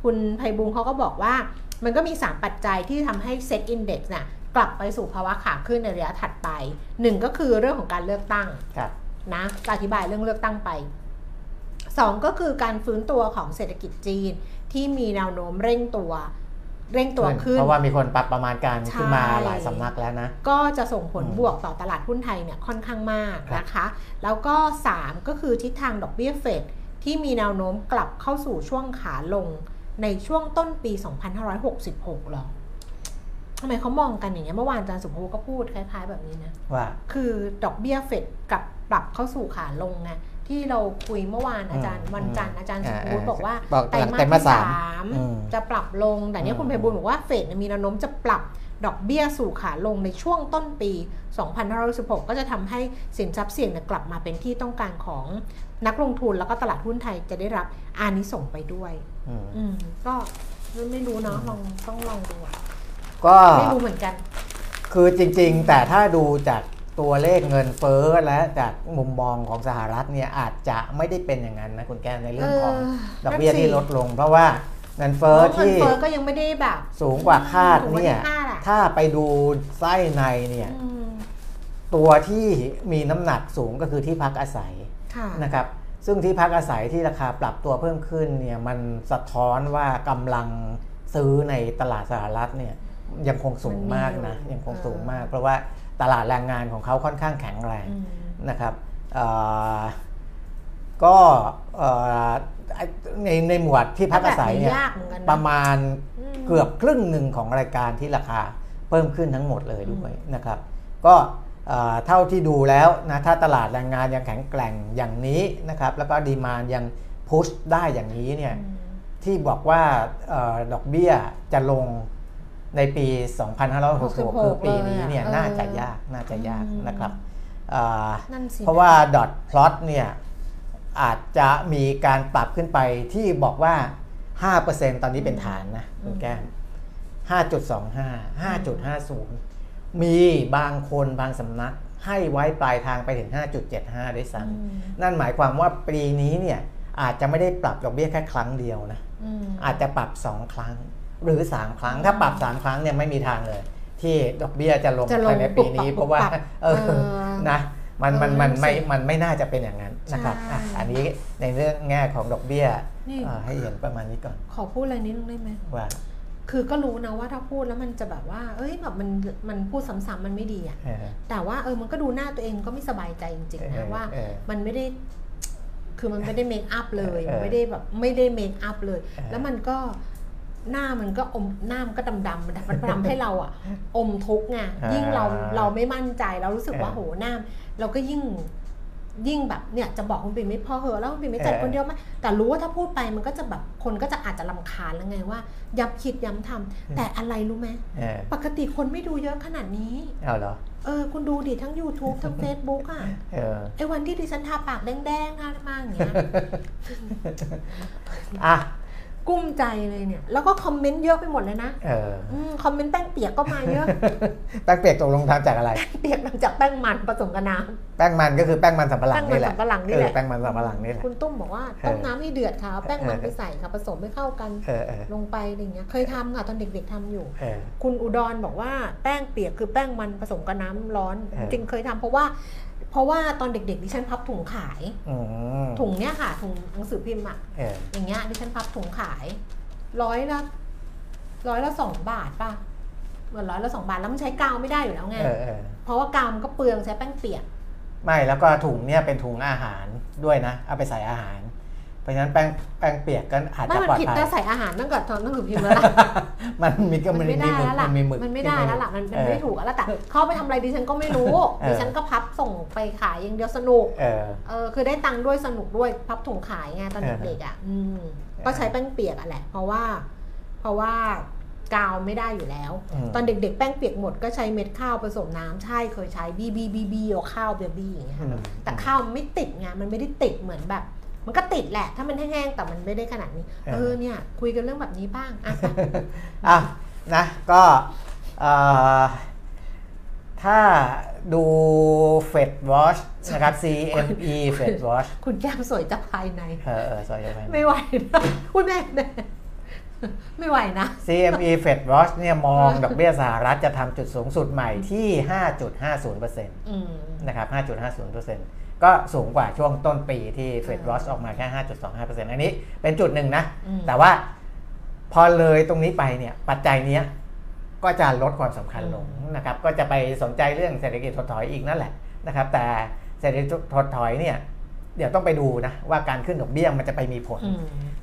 คุณไพบูลย์เขาก็บอกว่ามันก็มี3ปัจจัยที่ทำให้เซ็ตอินเด็กซ์น่ะกลับไปสู่ภาวะขาขึ้นในระยะถัดไป1ก็คือเรื่องของการเลือกตั้งนะอธิบายเรื่องเลือกตั้งไป2ก็คือการฟื้นตัวของเศรษฐกิจจีนที่มีแนวโน้มเร่งตัวขึ้นเพราะว่ามีคนปรับประมาณการขึ้นมาหลายสำนักแล้วนะก็จะส่งผลบวกต่อตลาดหุ้นไทยเนี่ยค่อนข้างมากนะคะแล้วก็3ก็คือทิศทางดอกเบี้ยเฟดที่มีแนวโน้มกลับเข้าสู่ช่วงขาลงในช่วงต้นปี 2566 หรอทำไมเขามองกันอย่างเงี้ยเมื่อวานอาจารย์สุภวุฒิก็พูดคล้ายๆแบบนี้นะว่าคือดอกเบี้ยเฟดกลับปรับเข้าสู่ขาลงไงที่เราคุยเมื่อวานอาจารย์วันจันทร์อาจารย์สุภวุฒิบอกว่าไตรมาส 3จะปรับลงแต่เนี้ยคุณไพบูลย์บอกว่าเฟดมีแนวโน้มจะปรับดอกเบี้ยสู่ขาลงในช่วงต้นปี 2566 ก็จะทำให้สินทรัพย์เสี่ยงกลับมาเป็นที่ต้องการของนักลงทุนแล้วก็ตลาดหุ้นไทยจะได้รับอานิสงส์ไปด้วยก็ไม่รู้เนาะต้องลองดูก็ไม่รู้เหมือนกันคือจริงๆแต่ถ้าดูจากตัวเลขเงินเฟ้อและจากมุมมองของสหรัฐเนี่ยอาจจะไม่ได้เป็นอย่างนั้นนะคุณแก้มในเรื่องของดอกเบี้ยที่ลดลงเพราะว่าเงินเฟ้อที่ก็ยังไม่ได้แบบสูงกว่าคาดเนี่ยถ้าไปดูไส้ในเนี่ยตัวที่มีน้ำหนักสูงก็คือที่พักอาศัยนะครับ ซึ่งที่พักอาศัยที่ราคาปรับตัวเพิ่มขึ้นเนี่ยมันสะท้อนว่ากำลังซื้อในตลาดสหรัฐเนี่ยยังคงสูงมากนะยังคงสูงมากเพราะว่าตลาดแรงงานของเขาค่อนข้างแข็งแรงนะครับก็ในหมวดที่พักอาศัยเนี่ยประมาณเกือบครึ่งหนึ่งของรายการที่ราคาเพิ่มขึ้นทั้งหมดเลยด้วยนะครับก็เท่าที่ดูแล้วนะถ้าตลาดแรงงานยังแข็งแกร่งอย่างนี้นะครับแล้วก็ดีมานด์ยังพุชได้อย่างนี้เนี่ยที่บอกว่าดอกเบี้ยจะลงในปี 2566 คือปีนี้เนี่ยน่าจะยากนะครับเพราะว่าดอทพลอตเนี่ยอาจจะมีการปรับขึ้นไปที่บอกว่า 5% ตอนนี้เป็นฐานนะคุณแก้ม 5.25 5.50 มีบางคนบางสำนักให้ไว้ปลายทางไปถึง 5.75 ด้วยซ้ำนั่นหมายความว่าปีนี้เนี่ยอาจจะไม่ได้ปรับดอกเบี้ยแค่ครั้งเดียวนะอาจจะปรับ2ครั้งหรือ3ครั้งถ้าปรับ3ครั้งเนี่ยไม่มีทางเลยที่ดอกเบี้ยจะลงภายในปีนี้เพราะว่านะมันไม่น่าจะเป็นอย่างนั้นนะครับอันนี้ในเรื่องแง่ของดอกเบี้ยให้เห็นประมาณนี้ก่อนขอพูดอะไรนิดนึงได้ไหมว่าคือก็รู้นะว่าถ้าพูดแล้วมันจะแบบว่าเอ้ยแบบมันพูดซ้ำๆมันไม่ดีอ่ะแต่ว่ามันก็ดูหน้าตัวเองก็ไม่สบายใจจริงๆนะว่ามันไม่ได้คือมันไม่ได้เมคอัพเลยแล้วมันก็หน้ามันก็ดำมันทำให้เราอ่ะอมทุกข์ไงยิ่งเราไม่มั่นใจเรารู้สึกว่าโหหน้าเราก็ยิ่งแบบเนี่ยจะบอกคุณปิ่นไม่พอเหอะแล้วคุณปิ่นไม่จัดคนเดียวมั้ยแต่รู้ว่าถ้าพูดไปมันก็จะแบบคนก็จะอาจจะรำคาญแล้วไงว่าย้ำคิดย้ำทำแต่อะไรรู้ไหมปกติคนไม่ดูเยอะขนาดนี้เอาเหรอคุณดูดิทั้ง YouTube ทั้ง Facebook อ่ะไอ้วันที่ดิฉันทาปากแดงๆทามากอย่างเงี้ยอ่ะกุ้มใจเลยเนี่ยแล้วก็คอมเมนต์เยอะไปหมดเลยนะคอมเมนต์แป้งเปียกก็มาเยอะแป้งเปียกตกลงทำจากอะไรเปียกทำจากแป้งมันผสมกับน้ำแป้งมันก็คือแป้งมันสำปะหลังนี่แหละแป้งมันสำปะหลังนี่แหละคุณตุ้มบอกว่าต้มน้ำให้เดือดค่ะแป้งมันไปใส่ค่ะผสมให้เข้ากันลงไปอะไรเงี้ยเคยทำค่ะตอนเด็กๆทำอยู่คุณอุดรบอกว่าแป้งเปียกคือแป้งมันผสมกับน้ำร้อนจริงเคยทำเพราะว่าตอนเด็กๆดิฉันพับถุงขายถุงเนี้ยค่ะถุงหนังสือพิมพ์อ่ะอย่างเงี้ยดิฉันพับถุงขายร้อยละ2 บาทป่ะเหมือน100 ละ 2 บาทแล้วมันใช้กาวไม่ได้อยู่แล้วไงเพราะว่ากาวมันก็เปลืองใช้แป้งเปียกไม่แล้วก็ถุงเนี้ยเป็นถุงอาหารด้วยนะเอาไปใส่อาหารเพราะฉะนั้นแป้งเปียกก็อาจจะปลอดภัยไม่ผิดแต่ใส่อาหารตั้งแต่ตอนหนังสือพิมพ์แล้วมันไม่ได้แล้วล่ะมันไม่ได้แล้วล่ะมันไม่ถูกแล้วแต่เข้าไปทำอะไรดิฉันก็ไม่รู้ดิฉันก็พับส่งไปขายอย่างเดียวสนุกคือได้ตังค์ด้วยสนุกด้วยพับถุงขายไงตอนเด็กๆอ่ะก็ใช้แป้งเปียกอ่ะแหละเพราะว่ากาวไม่ได้อยู่แล้วตอนเด็กๆแป้งเปียกหมดก็ใช้เม็ดข้าวผสมน้ำใช่เคยใช้บีเอาข้าวบีอย่างเงี้ยแต่ข้าวมันไม่ติดไงมันไม่ได้ติดเหมือนแบบมันก็ติดแหละถ้ามันแห้งๆแต่มันไม่ได้ขนาดนี้เนี่ยคุยกันเรื่องแบบนี้บ้างอ่ะนะก็ถ้าดู Fed Watch นะครับ CME Fed Watch คุณแก้มสวยจากภายในสวยจากภายในไม่ไหวนะคุณแม่ไม่ไหวนะ CME Fed Watch เนี่ยมองดอกเบี้ยสหรัฐจะทำจุดสูงสุดใหม่ที่ 5.50% นะครับ 5.50%ก็สูงกว่าช่วงต้นปีที่เฟดวอชออกมาแค่ 5.25% อันนี้เป็นจุดหนึ่งนะแต่ว่าพอเลยตรงนี้ไปเนี่ยปัจจัยเนี้ยก็จะลดความสำคัญลงนะครับก็จะไปสนใจเรื่องเศรษฐกิจถดถอยอีกนั่นแหละนะครับแต่เศรษฐกิจถดถอยเนี่ยเดี๋ยวต้องไปดูนะว่าการขึ้นดอกเบี้ยมันจะไปมีผล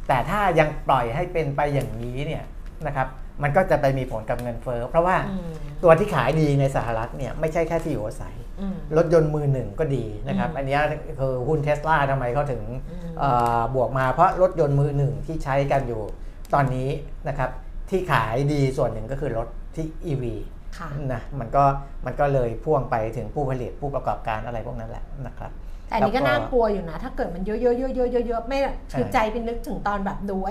แต่ถ้ายังปล่อยให้เป็นไปอย่างนี้เนี่ยนะครับมันก็จะไปมีผลกับเงินเฟ้อเพราะว่าตัวที่ขายดีในสหรัฐเนี่ยไม่ใช่แค่ที่อยู่อาศัยรถยนต์มือหนึ่งก็ดีนะครับอันนี้คือหุ้น Tesla ทำไมเขาถึงบวกมาเพราะรถยนต์มือหนึ่งที่ใช้กันอยู่ตอนนี้นะครับที่ขายดีส่วนหนึ่งก็คือรถที่ EV นะมันก็เลยพ่วงไปถึงผู้ผลิตผู้ประกอบการอะไรพวกนั้นแหละนะครับแต่นี่ก็น่ากลัวอยู่นะถ้าเกิดมันเยอะไม่คือใจเป็นนึกถึงตอนแบบดูไ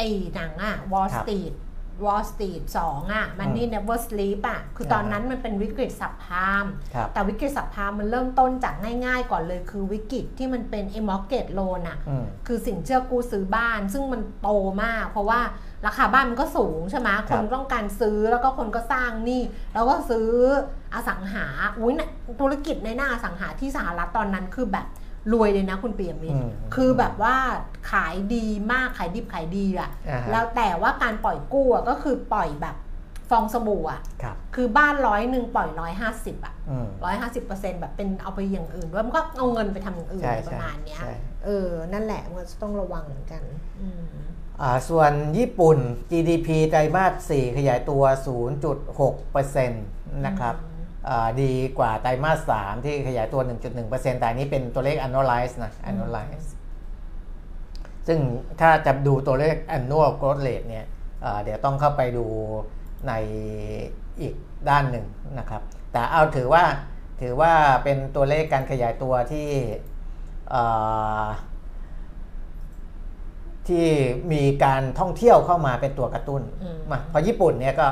อ้หนังอะWall Street 2อ่ะ Money Never Sleep อ่ะคือตอนนั้นมันเป็นวิกฤตซับไพรม์แต่วิกฤตซับไพรม์มันเริ่มต้นจากง่ายๆก่อนเลยคือวิกฤตที่มันเป็น mortgage loan อ่ะคือสินเชื่อกู้ซื้อบ้านซึ่งมันโตมากเพราะว่าราคาบ้านมันก็สูงใช่ไหมคนต้องการซื้อแล้วก็คนก็สร้างหนี้แล้วก็ซื้ออสังหาธุรกิจในหน้าอสังหาที่สหรัฐตอนนั้นคือแบบ รวยเลยนะคุณเปี่ยมมิตรคือแบบว่าขายดีมากขายดิบขายดีอะแล้วแต่ว่าการปล่อยกู้ก็คือปล่อยแบบฟองสบู่อะคือบ้าน100 นึงปล่อย150อะ150%แบบเป็นเอาไปอย่างอื่นด้วยมันก็เอาเงินไปทำอย่างอื่นประมาณเนี้ยนั่นแหละมันจะต้องระวังเหมือนกันส่วนญี่ปุ่น GDP ไตรมาส 4 ขยายตัว 0.6% นะครับดีกว่าไตรมาส 3 ที่ขยายตัว 1.1% แต่อันนี้เป็นตัวเลข annualized นะ annualized ซึ่งถ้าจะดูตัวเลข annual growth rate เนี่ยเดี๋ยวต้องเข้าไปดูในอีกด้านหนึ่งนะครับแต่เอาถือว่าเป็นตัวเลขการขยายตัวที่มีการท่องเที่ยวเข้ามาเป็นตัวกระตุ้นมาพอญี่ปุ่นเนี่ยก็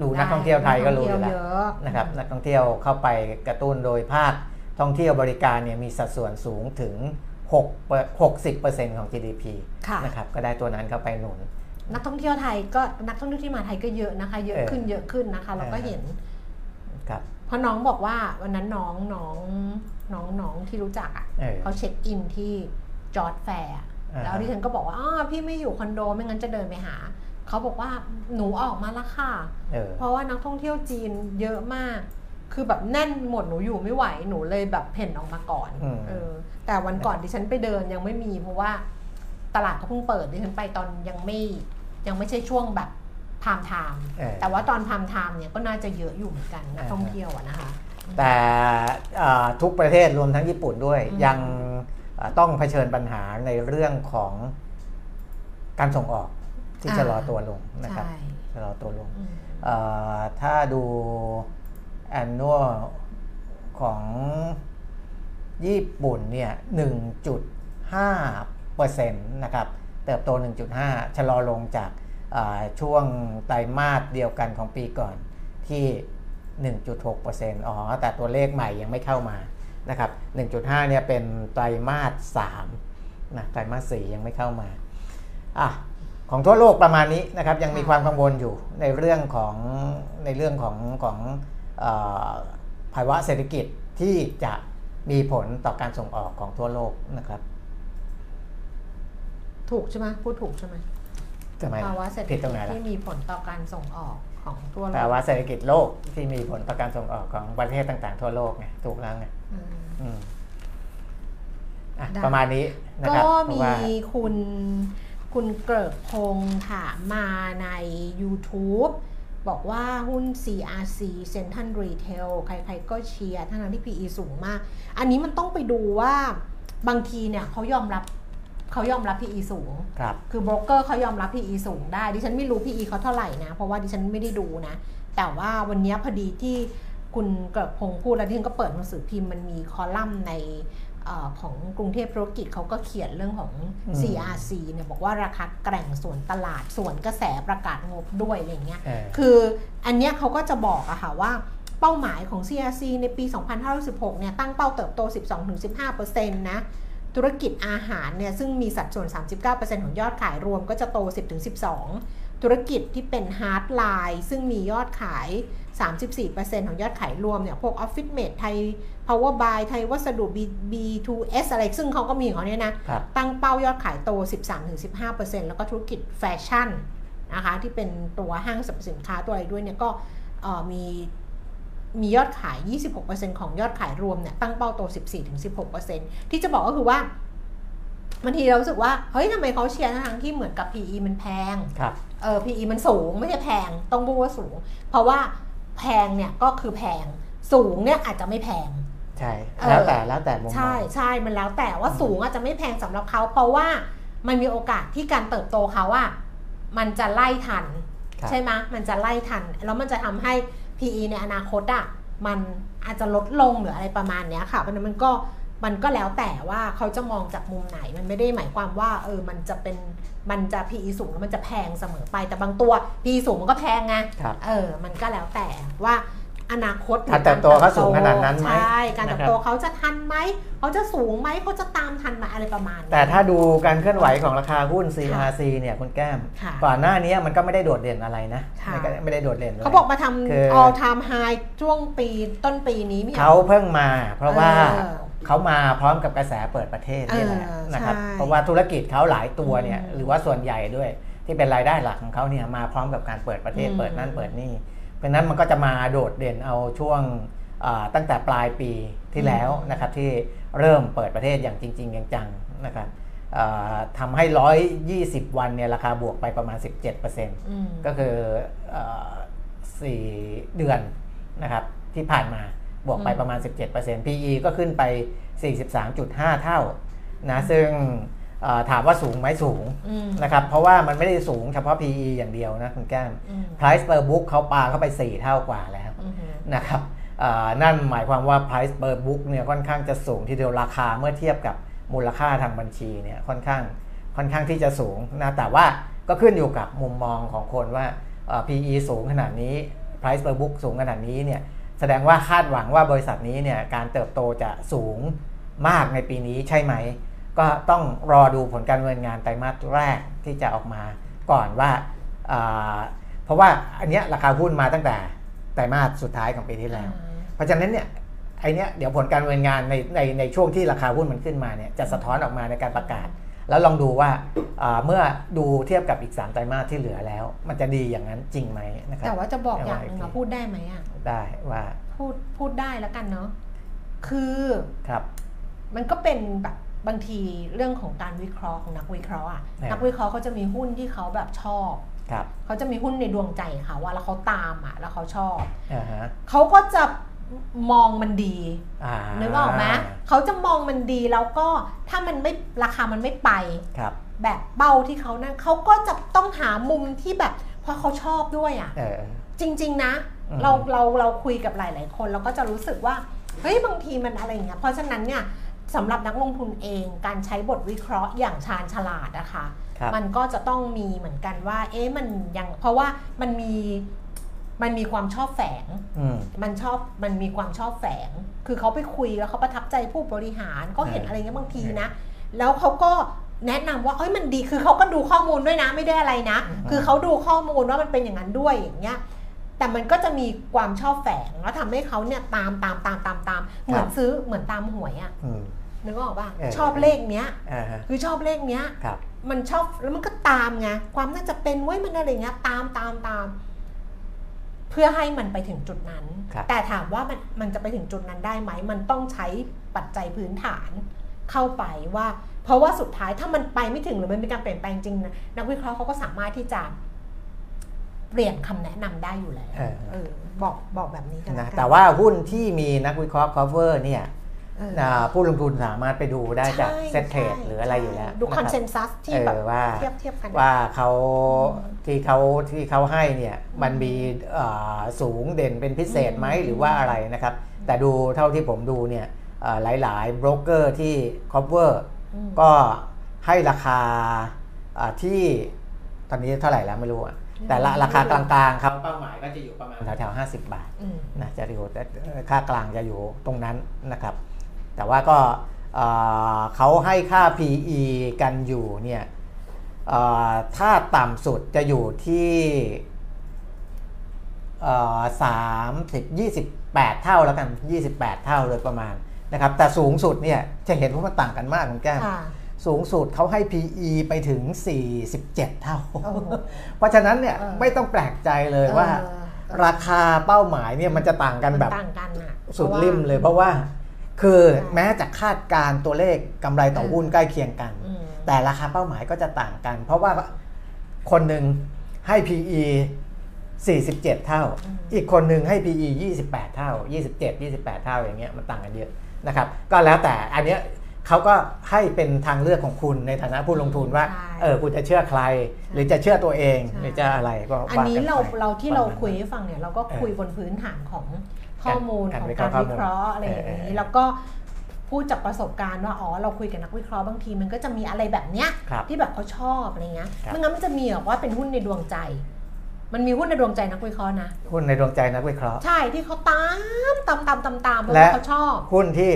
ดูนักท่องเที่ยวไทยก็รู้อยู่แล้วนะครับนักท่องเที่ยวเข้าไปกระตุ้นโดยภาคท่องเที่ยวบริการเนี่ยมีสัดส่วนสูงถึง 60% ของ GDP นะครับก็ได้ตัวนั้นเข้าไปหนุนนักท่องเที่ยวไทยก็นักท่องเที่ยวที่มาไทยก็เยอะนะคะเยอะขึ้นนะคะเราก็เห็นครับเพราะน้องบอกว่าวันนั้นน้องที่รู้จักอ่ะเขาเช็คอินที่จอร์จแฟร์แล้วดิฉันก็บอกว่าพี่ไม่อยู่คอนโดไม่งั้นจะเดินไปหาเขาบอกว่าหนูออกมาละค่ะเพราะว่านักท่องเที่ยวจีนเยอะมากคือแบบแน่นหมดหนูอยู่ไม่ไหวหนูเลยแบบเพ่นออกมาก่อนแต่วันก่อนดิฉันไปเดินยังไม่มีเพราะว่าตลาดเขาเพิ่งเปิดดิฉันไปตอนยังไม่ใช่ช่วงแบบพามไทม์แต่ว่าตอนพามไทม์เนี่ยก็น่าจะเยอะอยู่เหมือนกันนักท่องเที่ยวนะคะแต่ทุกประเทศรวมทั้งญี่ปุ่นด้วยยังต้องเผชิญปัญหาในเรื่องของการส่งออกที่ชะลอตัวลงนะครับชะลอตัวลงถ้าดูannualของญี่ปุ่นเนี่ย 1.5% นะครับเติบโต 1.5 ชะลอลงจากช่วงไตรมาสเดียวกันของปีก่อนที่ 1.6% แต่ตัวเลขใหม่ยังไม่เข้ามานะครับ 1.5 เนี่ยเป็นไตรมาส 3 นะไตรมาส 4 ยังไม่เข้ามาของทั่วโลกประมาณนี้นะครับยังมีความกังวลอยู่ในเรื่องของภาวะเศรษฐกิจที่จะมีผลต่อการส่งออกของทั่วโลกนะครับถูกใช่ไหมพูดถูกใช่ไหมภาวะเศรษฐกิจที่มีผลต่อการส่งออกของทั่วโลกภาวะเศรษฐกิจโลกที่มีผลต่อการส่งออกของประเทศต่างๆทั่วโลกไงถูกแล้วไงประมาณนี้นะครับก็มีคุณเกริกพงษ์ค่ะมาใน YouTube บอกว่าหุ้น CRC Central Retail ใครๆก็เชียร์ทั้งที่ PE สูงมากอันนี้มันต้องไปดูว่าบางทีเนี่ยเขายอมรับ PE สูง คือโบรกเกอร์เขายอมรับ PE สูงได้ดิฉันไม่รู้ PE เขาเท่าไหร่นะเพราะว่าดิฉันไม่ได้ดูนะแต่ว่าวันนี้พอดีที่คุณเกริกพงษ์พูดแล้วดิฉันก็เปิดหนังสือพิมพ์มันมีคอลัมน์ในของกรุงเทพธุรกิจเขาก็เขียนเรื่องของ CRC เนี่ยบอกว่าราคาแกร่งส่วนตลาดส่วนกระแสประกาศงบด้วยอะไรเงี้ยคืออันเนี้ยเขาก็จะบอกอะค่ะว่าเป้าหมายของ CRC ในปี 2516 เนี่ยตั้งเป้าเติบโต 12-15% นะธุรกิจอาหารเนี่ยซึ่งมีสัดส่วน 39% ของยอดขายรวมก็จะโต 10-12% ธุรกิจที่เป็นฮาร์ดไลน์ซึ่งมียอดขาย 34% ของยอดขายรวมเนี่ยพวก Office Mate ไทย Power Buy ไทยวัสดุ B2S อะไรซึ่งเขาก็มีของเขาเนี่ยนะตั้งเป้ายอดขายโต 13-15% แล้วก็ธุรกิจแฟชั่นนะคะที่เป็นตัวห้างสรรพสินค้าตัวอะไรด้วยเนี่ยก็มียอดขาย 26% ของยอดขายรวมเนี่ยตั้งเป้าโต 14-16% ที่จะบอกก็คือว่าบางทีเรารู้สึกว่าเฮ้ยทำไมเขาเชียร์ทั้งที่เหมือนกับ PE มันแพง PE มันสูงไม่ใช่แพงต้องพูดว่าสูงเพราะว่าแพงเนี่ยก็คือแพงสูงเนี่ยอาจจะไม่แพงใช่แล้วแต่มุมมองใช่มันแล้วแต่ว่าสูงอาจจะไม่แพงสำหรับเขาเพราะว่ามันมีโอกาสที่การเติบโตเขาว่ามันจะไล่ทันใช่ไหมมันจะไล่ทันแล้วมันจะทำให้PE ในอนาคตอ่ะมันอาจจะลดลงหรืออะไรประมาณเนี้ยค่ะเพราะนั้นมันก็แล้วแต่ว่าเขาจะมองจากมุมไหนมันไม่ได้หมายความว่ามันจะ PE สูงแล้วมันจะแพงเสมอไปแต่บางตัว PE สูงมันก็แพงไงมันก็แล้วแต่ว่าอนาคตการเติบโตเขาสูงขนาดนั้นไหมใช่การเติบโตเขาจะทันไหมเขาจะสูงไหมเขาจะตามทันมาอะไรประมาณแต่ถ้าดูการเคลื่อนไหวของราคาหุ้น CRC เนี่ยคุณแก้มก่อนหน้านี้มันก็ไม่ได้โดดเด่นอะไรนะไม่ได้โดดเด่นเขาบอกมาทำ all time high ช่วงปีต้นปีนี้เขาเพิ่งมาเพราะว่า เขามาพร้อมกับกระแสเปิดประเทศนี่แหละนะครับเพราะว่าธุรกิจเขาหลายตัวเนี่ยหรือว่าส่วนใหญ่ด้วยที่เป็นรายได้หลักของเขาเนี่ยมาพร้อมกับการเปิดประเทศเปิดนั่นเปิดนี่เพราะนั้นมันก็จะมาโดดเด่นเอาช่วงตั้งแต่ปลายปีที่แล้วนะครับที่เริ่มเปิดประเทศอย่างจริงๆจังๆนะครับทำให้120วันเนี่ยราคาบวกไปประมาณ 17% ก็คือ4เดือนนะครับที่ผ่านมาบวกไปประมาณ 17% PE ก็ขึ้นไป 43.5 เท่านะซึ่งถามว่าสูงไหมสูงนะครับเพราะว่ามันไม่ได้สูงเฉพาะ PE อย่างเดียวนะคุณแก้ม Price per book เขาปาเข้าไป4เท่ากว่าแล้วนะครับนั่นหมายความว่า Price per book เนี่ยค่อนข้างจะสูงทีเดียวราคาเมื่อเทียบกับมูลค่าทางบัญชีเนี่ยค่อนข้างที่จะสูงนะแต่ว่าก็ขึ้นอยู่กับมุมมองของคนว่า PE สูงขนาดนี้ Price per book สูงขนาดนี้เนี่ยแสดงว่าคาดหวังว่าบริษัทนี้เนี่ยการเติบโตจะสูงมากในปีนี้ใช่ไหมก็ต้องรอดูผลการดำเนินงานไตรมาสแรกที่จะออกมาก่อนว่าเพราะว่าอันเนี้ยราคาหุ้นมาตั้งแต่ไตรมาสสุดท้ายของปีที่แล้วเพราะฉะนั้นเนี่ยไอเนี้ยเดี๋ยวผลการดำเนินงานในช่วงที่ราคาหุ้นมันขึ้นมาเนี่ยจะสะท้อนออกมาในการประกาศแล้วลองดูว่าเมื่อดูเทียบกับอีก3ไตรมาสที่เหลือแล้วมันจะดีอย่างนั้นจริงไหมนะครับแต่ว่าจะบอกอย่างนึงนะพูดได้ไหมอ่ะได้ว่าพูดได้แล้วกันเนาะคือครับมันก็เป็นแบบบางทีเรื่องของการวิเคราะห์ของนักวิเคราะห์อ่ะนักวิเคราะห์เขาจะมีหุ้นที่เขาแบบชอบเขาจะมีหุ้นในดวงใจเขาว่าแล้วเขาตามอ่ะแล้วเขาชอบเขาก็จะมองมันดีนึกออกไหมเขาจะมองมันดีแล้วก็ถ้ามันไม่ราคามันไม่ไปแบบเป้าที่เขานั่นเขาก็จะต้องหามุมที่แบบเพราะเขาชอบด้วยอ่ะจริงๆนะเราคุยกับหลายๆคนเราก็จะรู้สึกว่าเฮ้ยบางทีมันอะไรอย่างเงี้ยเพราะฉะนั้นเนี่ยสำหรับนักลงทุนเองการใช้บทวิเคราะห์อย่างชาญฉลาดนะคะมันก็จะต้องมีเหมือนกันว่าเอ๊ะมันยังเพราะว่ามันมีความชอบแฝงมันมีความชอบแฝงคือเขาไปคุยแล้วเขาประทับใจผู้บริหารก็เห็นอะไรเงี้ยบางทีนะแล้วเขาก็แนะนำว่าเอ้ยมันดีคือเขาก็ดูข้อมูลด้วยนะไม่ได้อะไรนะคือเขาดูข้อมูลว่ามันเป็นอย่างนั้นด้วยอย่างเงี้ยแต่มันก็จะมีความชอบแฝงแล้วทำให้เขาเนี่ยตามเหมือนซื้อเหมือนตามหวยอ่ะนึกออกป่ะชอบเลขเนี้ยคือชอบเลขเนี้ยมันชอบแล้วมันก็ตามไงความน่าจะเป็นเว้ยมันอะไรเงี้ยตามเพื่อให้มันไปถึงจุดนั้นแต่ถามว่ามันจะไปถึงจุดนั้นได้ไหมมันต้องใช้ปัจจัยพื้นฐานเข้าไปว่าเพราะว่าสุดท้ายถ้ามันไปไม่ถึงหรือมันมีการเปลี่ยนแปลงจริงนะนักวิเคราะห์เขาก็สามารถที่จะเปลี่ยนคำแนะนำได้อยู่แล้วบอกแบบนี้กันนะแต่ว่าหุ้นที่มีนักวิเคราะห์ cover เนี่ยผู้ลงทุนสามารถไปดูได้จากเซตเทรดหรืออะไรอยู่แล้วดูคอนเซนซัสที่แบบว่าเทียบกันว่าเขาให้เนี่ยมันมีสูงเด่นเป็นพิเศษไหมหรือว่าอะไรนะครับแต่ดูเท่าที่ผมดูเนี่ยหลายๆโบรกเกอร์ที่ cover ก็ให้ราคาที่ตอนนี้เท่าไหร่แล้วไม่รู้แต่ราคากลางๆครับเป้าหมายก็จะอยู่ประมาณแถวๆ50 บาทนะจะอยู่ค่ากลางจะอยู่ตรงนั้นนะครับแต่ว่าก็เขาให้ค่า PE กันอยู่เนี่ยถ้าต่ำสุดจะอยู่ที่28 เท่าแล้วกัน28 เท่าโดยประมาณนะครับแต่สูงสุดเนี่ยจะเห็นว่ามันต่างกันมากคุณแก้มสูงสุดเขาให้ PE ไปถึง47 เท่า เพราะฉะนั้นเนี่ยไม่ต้องแปลกใจเลยว่าราคาเป้าหมายเนี่ยมันจะต่างกันแบบสุดลิ่มเลยเพราะว่าคือแม้จะคาดการตัวเลขกำไรต่อหุ้นใกล้เคียงกันแต่ราคาเป้าหมายก็จะต่างกันเพราะว่าคนหนึ่งให้ PE 47 เท่าอีกคนหนึ่งให้ PE 28 เท่า 27-28 เท่าอย่างเงี้ยมันต่างกันเยอะนะครับก็แล้วแต่อันเนี้ยเขาก็ให้เป็นทางเลือกของคุณในฐานะผู้ลงทุนว่าคุณจะเชื่อใครหรือจะเชื่อตัวเองหรือจะอะไรก็อันนี้เราที่เราคุยให้ฟังเนี่ยเราก็คุยบนพื้นฐานของข้อมูลของการวิเคราะห์อะไรอย่างนี้แล้วก็พูดจากประสบการณ์ว่าอ๋อเราคุยกับนักวิเคราะห์บางทีมันก็จะมีอะไรแบบเนี้ยที่แบบเขาชอบอะไรเงี้ยไม่งั้นมันจะมีแบบว่าเป็นหุ้นในดวงใจมันมีหุ้นในดวงใจนักวิเคราะห์นะหุ้นในดวงใจนักวิเคราะห์ใช่ที่เขาตามเพราะว่าเขาชอบหุ้นที่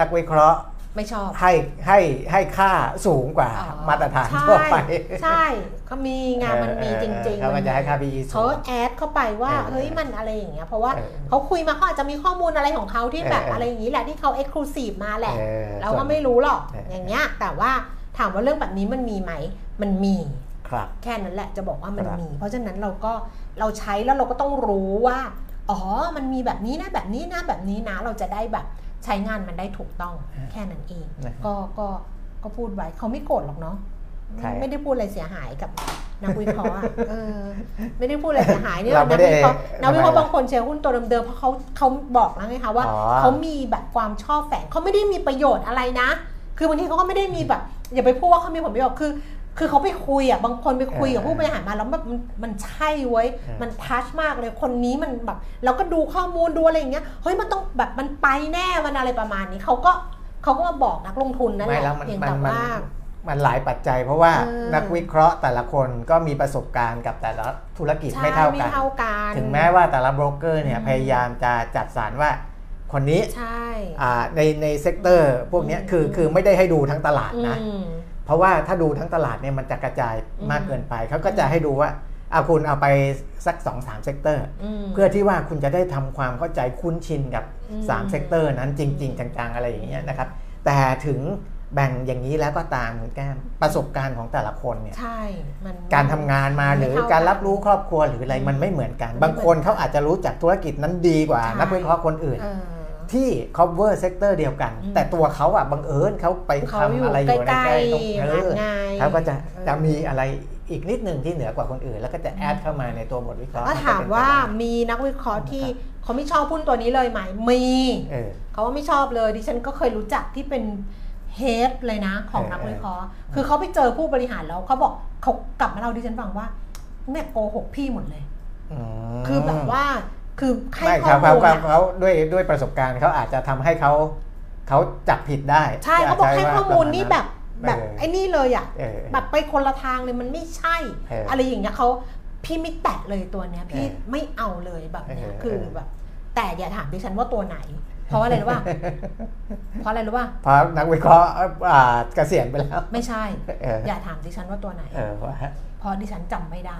นักวิเคราะห์ ไม่ชอบให้ค่าสูงกว่ามาตรฐานทั่วไปใช่เขามีงานมันมีจริงๆเขาจะให้ค่า PE สูงเขาแอดเข้าไปว่าเฮ้ยมันอะไรอย่างเงี้ยเพราะว่าเขาคุยมาเขาอาจจะมีข้อมูลอะไรของเขาที่แบบอะไรอย่างงี้แหละที่เขา Exclusive มาแหละเราก็ไม่รู้หรอกอย่างเงี้ยแต่ว่าถามว่าเรื่องแบบนี้มันมีไหมมันมีครับแค่นั้นแหละจะบอกว่ามันมีเพราะฉะนั้นเราใช้แล้วเราก็ต้องรู้ว่าอ๋อมันมีแบบนี้นะแบบนี้นะแบบนี้นะเราจะได้แบบใช้งานมันได้ถูกต้องแค่นั้นเองก็พูดไว้เขาไม่โกรธหรอกเนาะไม่ได้พูดอะไรเสียหายกับนักวิเคราะห์ไม่ได้พูดอะไรเสียหายนี่นักวิเคราะห์บางคนเชื่อหุ้นตัวเดิมๆเพราะเขาบอกแล้วไงคะว่าเขามีแบบความชอบแฝงเขาไม่ได้มีประโยชน์อะไรนะคือบางทีเขาก็ไม่ได้มีแบบอย่าไปพูดว่าเขามีผลประโยชน์คือเขาไปคุยอ่ะบางคนไปคุยกับผู้บริหารมาแล้วแบบมันใช่เว้ยมันทัชมากเลยคนนี้มันแบบเราก็ดูข้อมูลดูอะไรอย่างเงี้ยเฮ้ยมันต้องแบบมันไปแน่มันอะไรประมาณนี้เขาก็มาบอกนักลงทุนนั่นแหละเพียงแต่ว่ามันหลายปัจจัยเพราะว่านักวิเคราะห์แต่ละคนก็มีประสบการณ์กับแต่ละธุรกิจไม่เท่ากันถึงแม้ว่าแต่ละโบรกเกอร์เนี่ยพยายามจะจัดสรรว่าคนนี้ในเซกเตอร์พวกนี้คือไม่ได้ให้ดูทั้งตลาดนะเพราะว่าถ้าดูทั้งตลาดเนี่ยมันจะกระจายมากเกินไปเขาก็จะให้ดูว่าเอาคุณเอาไปสัก 2-3 เซกเตอร์เพื่อที่ว่าคุณจะได้ทำความเข้าใจคุ้นชินกับ3เซกเตอร์นั้นจริงๆจังๆอะไรอย่างเงี้ยนะครับแต่ถึงแบ่งอย่างนี้แล้วก็ตามคุณแก้มประสบการณ์ของแต่ละคนเนี่ยใช่การทำงานมาหรือการรับรู้ครอบครัวหรืออะไรมันไม่เหมือนกันบางคนเขาอาจจะรู้จักธุรกิจนั้นดีกว่านักวิเคราะห์คนอื่นที่ cover sector เดียวกันแต่ตัวเขาอ่ะบังเอิญเขาไปทำอะไรอยู่ในใกล้ตรงนั้นเขาก็จะมีอะไรอีกนิดหนึ่งที่เหนือกว่าคนอื่นแล้วก็จะแอดเข้ามาในตัวบทวิเคราะห์ก็ถามว่ามีนักวิเคราะห์ที่เขาไม่ชอบหุ้นตัวนี้เลยไหมมีเขาว่าไม่ชอบเลยดิฉันก็เคยรู้จักที่เป็นเฮดเลยนะของนักวิเคราะห์คือเขาไปเจอผู้บริหารแล้วเขาบอกเขากลับมาเล่าดิฉันฟังว่าแม่โกหกพี่หมดเลยคือแบบว่าคือไม่ครับเขาด้วยประสบการณ์เขาอาจจะทำให้เขาจับผิดได้ใช่เขาบอกให้ข้อมูลนี่แบบไอ้นี่เลยอ่ะแบบไปคนละทางเลยมันไม่ใช่อะไรอย่างเงี้ยเขาพี่ไม่แตะเลยตัวเนี้ยพี่ไม่เอาเลยแบบเนี้ยคือแบบแต่อย่าถามดิฉันว่าตัวไหนเพราะอะไรรู้ป่ะเพราะอะไรรู้ป่ะเพราะนักวิเคราะห์เกษียณไปแล้วไม่ใช่อย่าถามดิฉันว่าตัวไหนเพราะดิฉันจำไม่ได้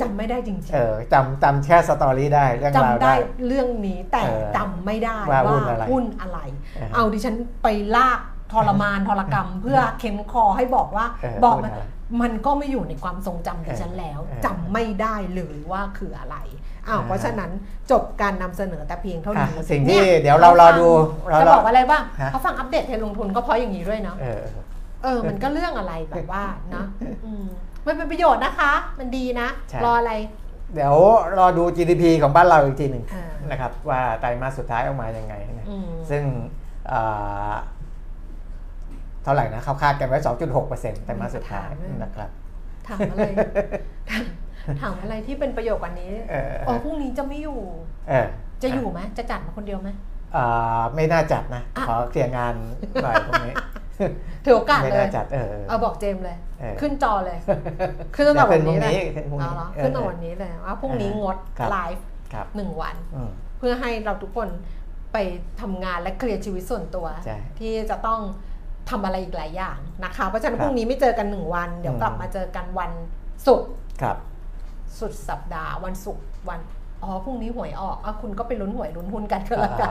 จำไม่ได้จริงๆจำแค่สตอรี่ได้เรื่องราวได้เรื่องนี้แต่จำไม่ได้ว่าหุ้นอะไรเอาดิฉันไปลากทรมานทรกรรมเพื่อเค้นคอให้บอกว่าบอกมันก็ไม่อยู่ในความทรงจำดิฉันแล้วจำไม่ได้เลยว่าคืออะไรเพราะฉะนั้นจบการนำเสนอแต่เพียงเท่านี้สิ่งที่เดี๋ยวเรารอดูจะบอกอะไรบ้างเขาฟังอัปเดตเทรนด์ลงทุนก็เพราะอย่างนี้ด้วยเนาะมันก็เรื่องอะไรแบบว่านะมันเป็นประโยชน์นะคะมันดีนะรออะไรเดี๋ยวรอดู GDP ของบ้านเราอีกทีหนึ่งนะครับว่าไตรมาสสุดท้ายออกมายังไงซึ่งเท่าไหร่นะเขาคาดกันไว้ 2.6% ไตรมาสสุดท้ายนะครับถามอะไรที่เป็นประโยชน์กว่านี้พรุ่งนี้จะไม่อยู่จะอยู่ไหมจะจัดมาคนเดียวไหมไม่น่าจัดนะขอเคลียร์งานหน่อยพรุ่งนี้ถือโอกาสเลยเอาบอกเจมเลยขึ้นจอเลยขึ้นตั้งแต่วันนี้เลยขึ้นตั้งแต่วันนี้เลยว่าพรุ่งนี้งดไลฟ์1 วันเพื่อให้เราทุกคนไปทำงานและเคลียร์ชีวิตส่วนตัวที่จะต้องทำอะไรอีกหลายอย่างนะคะเพราะฉะนั้นพรุ่งนี้ไม่เจอกัน1 วันเดี๋ยวกลับมาเจอกันวันศุกร์สุดสัปดาห์วันศุกร์วันพรุ่งนี้หวยออกคุณก็ไปลุ้นหวยลุ้นหุ้นกันก็แล้วกัน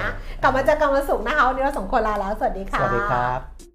นะกลับมาเจอกันวันศุกร์นะคะวันนี้เรา2 คนลาแล้วสวัสดีค่ะสวัสดีครับ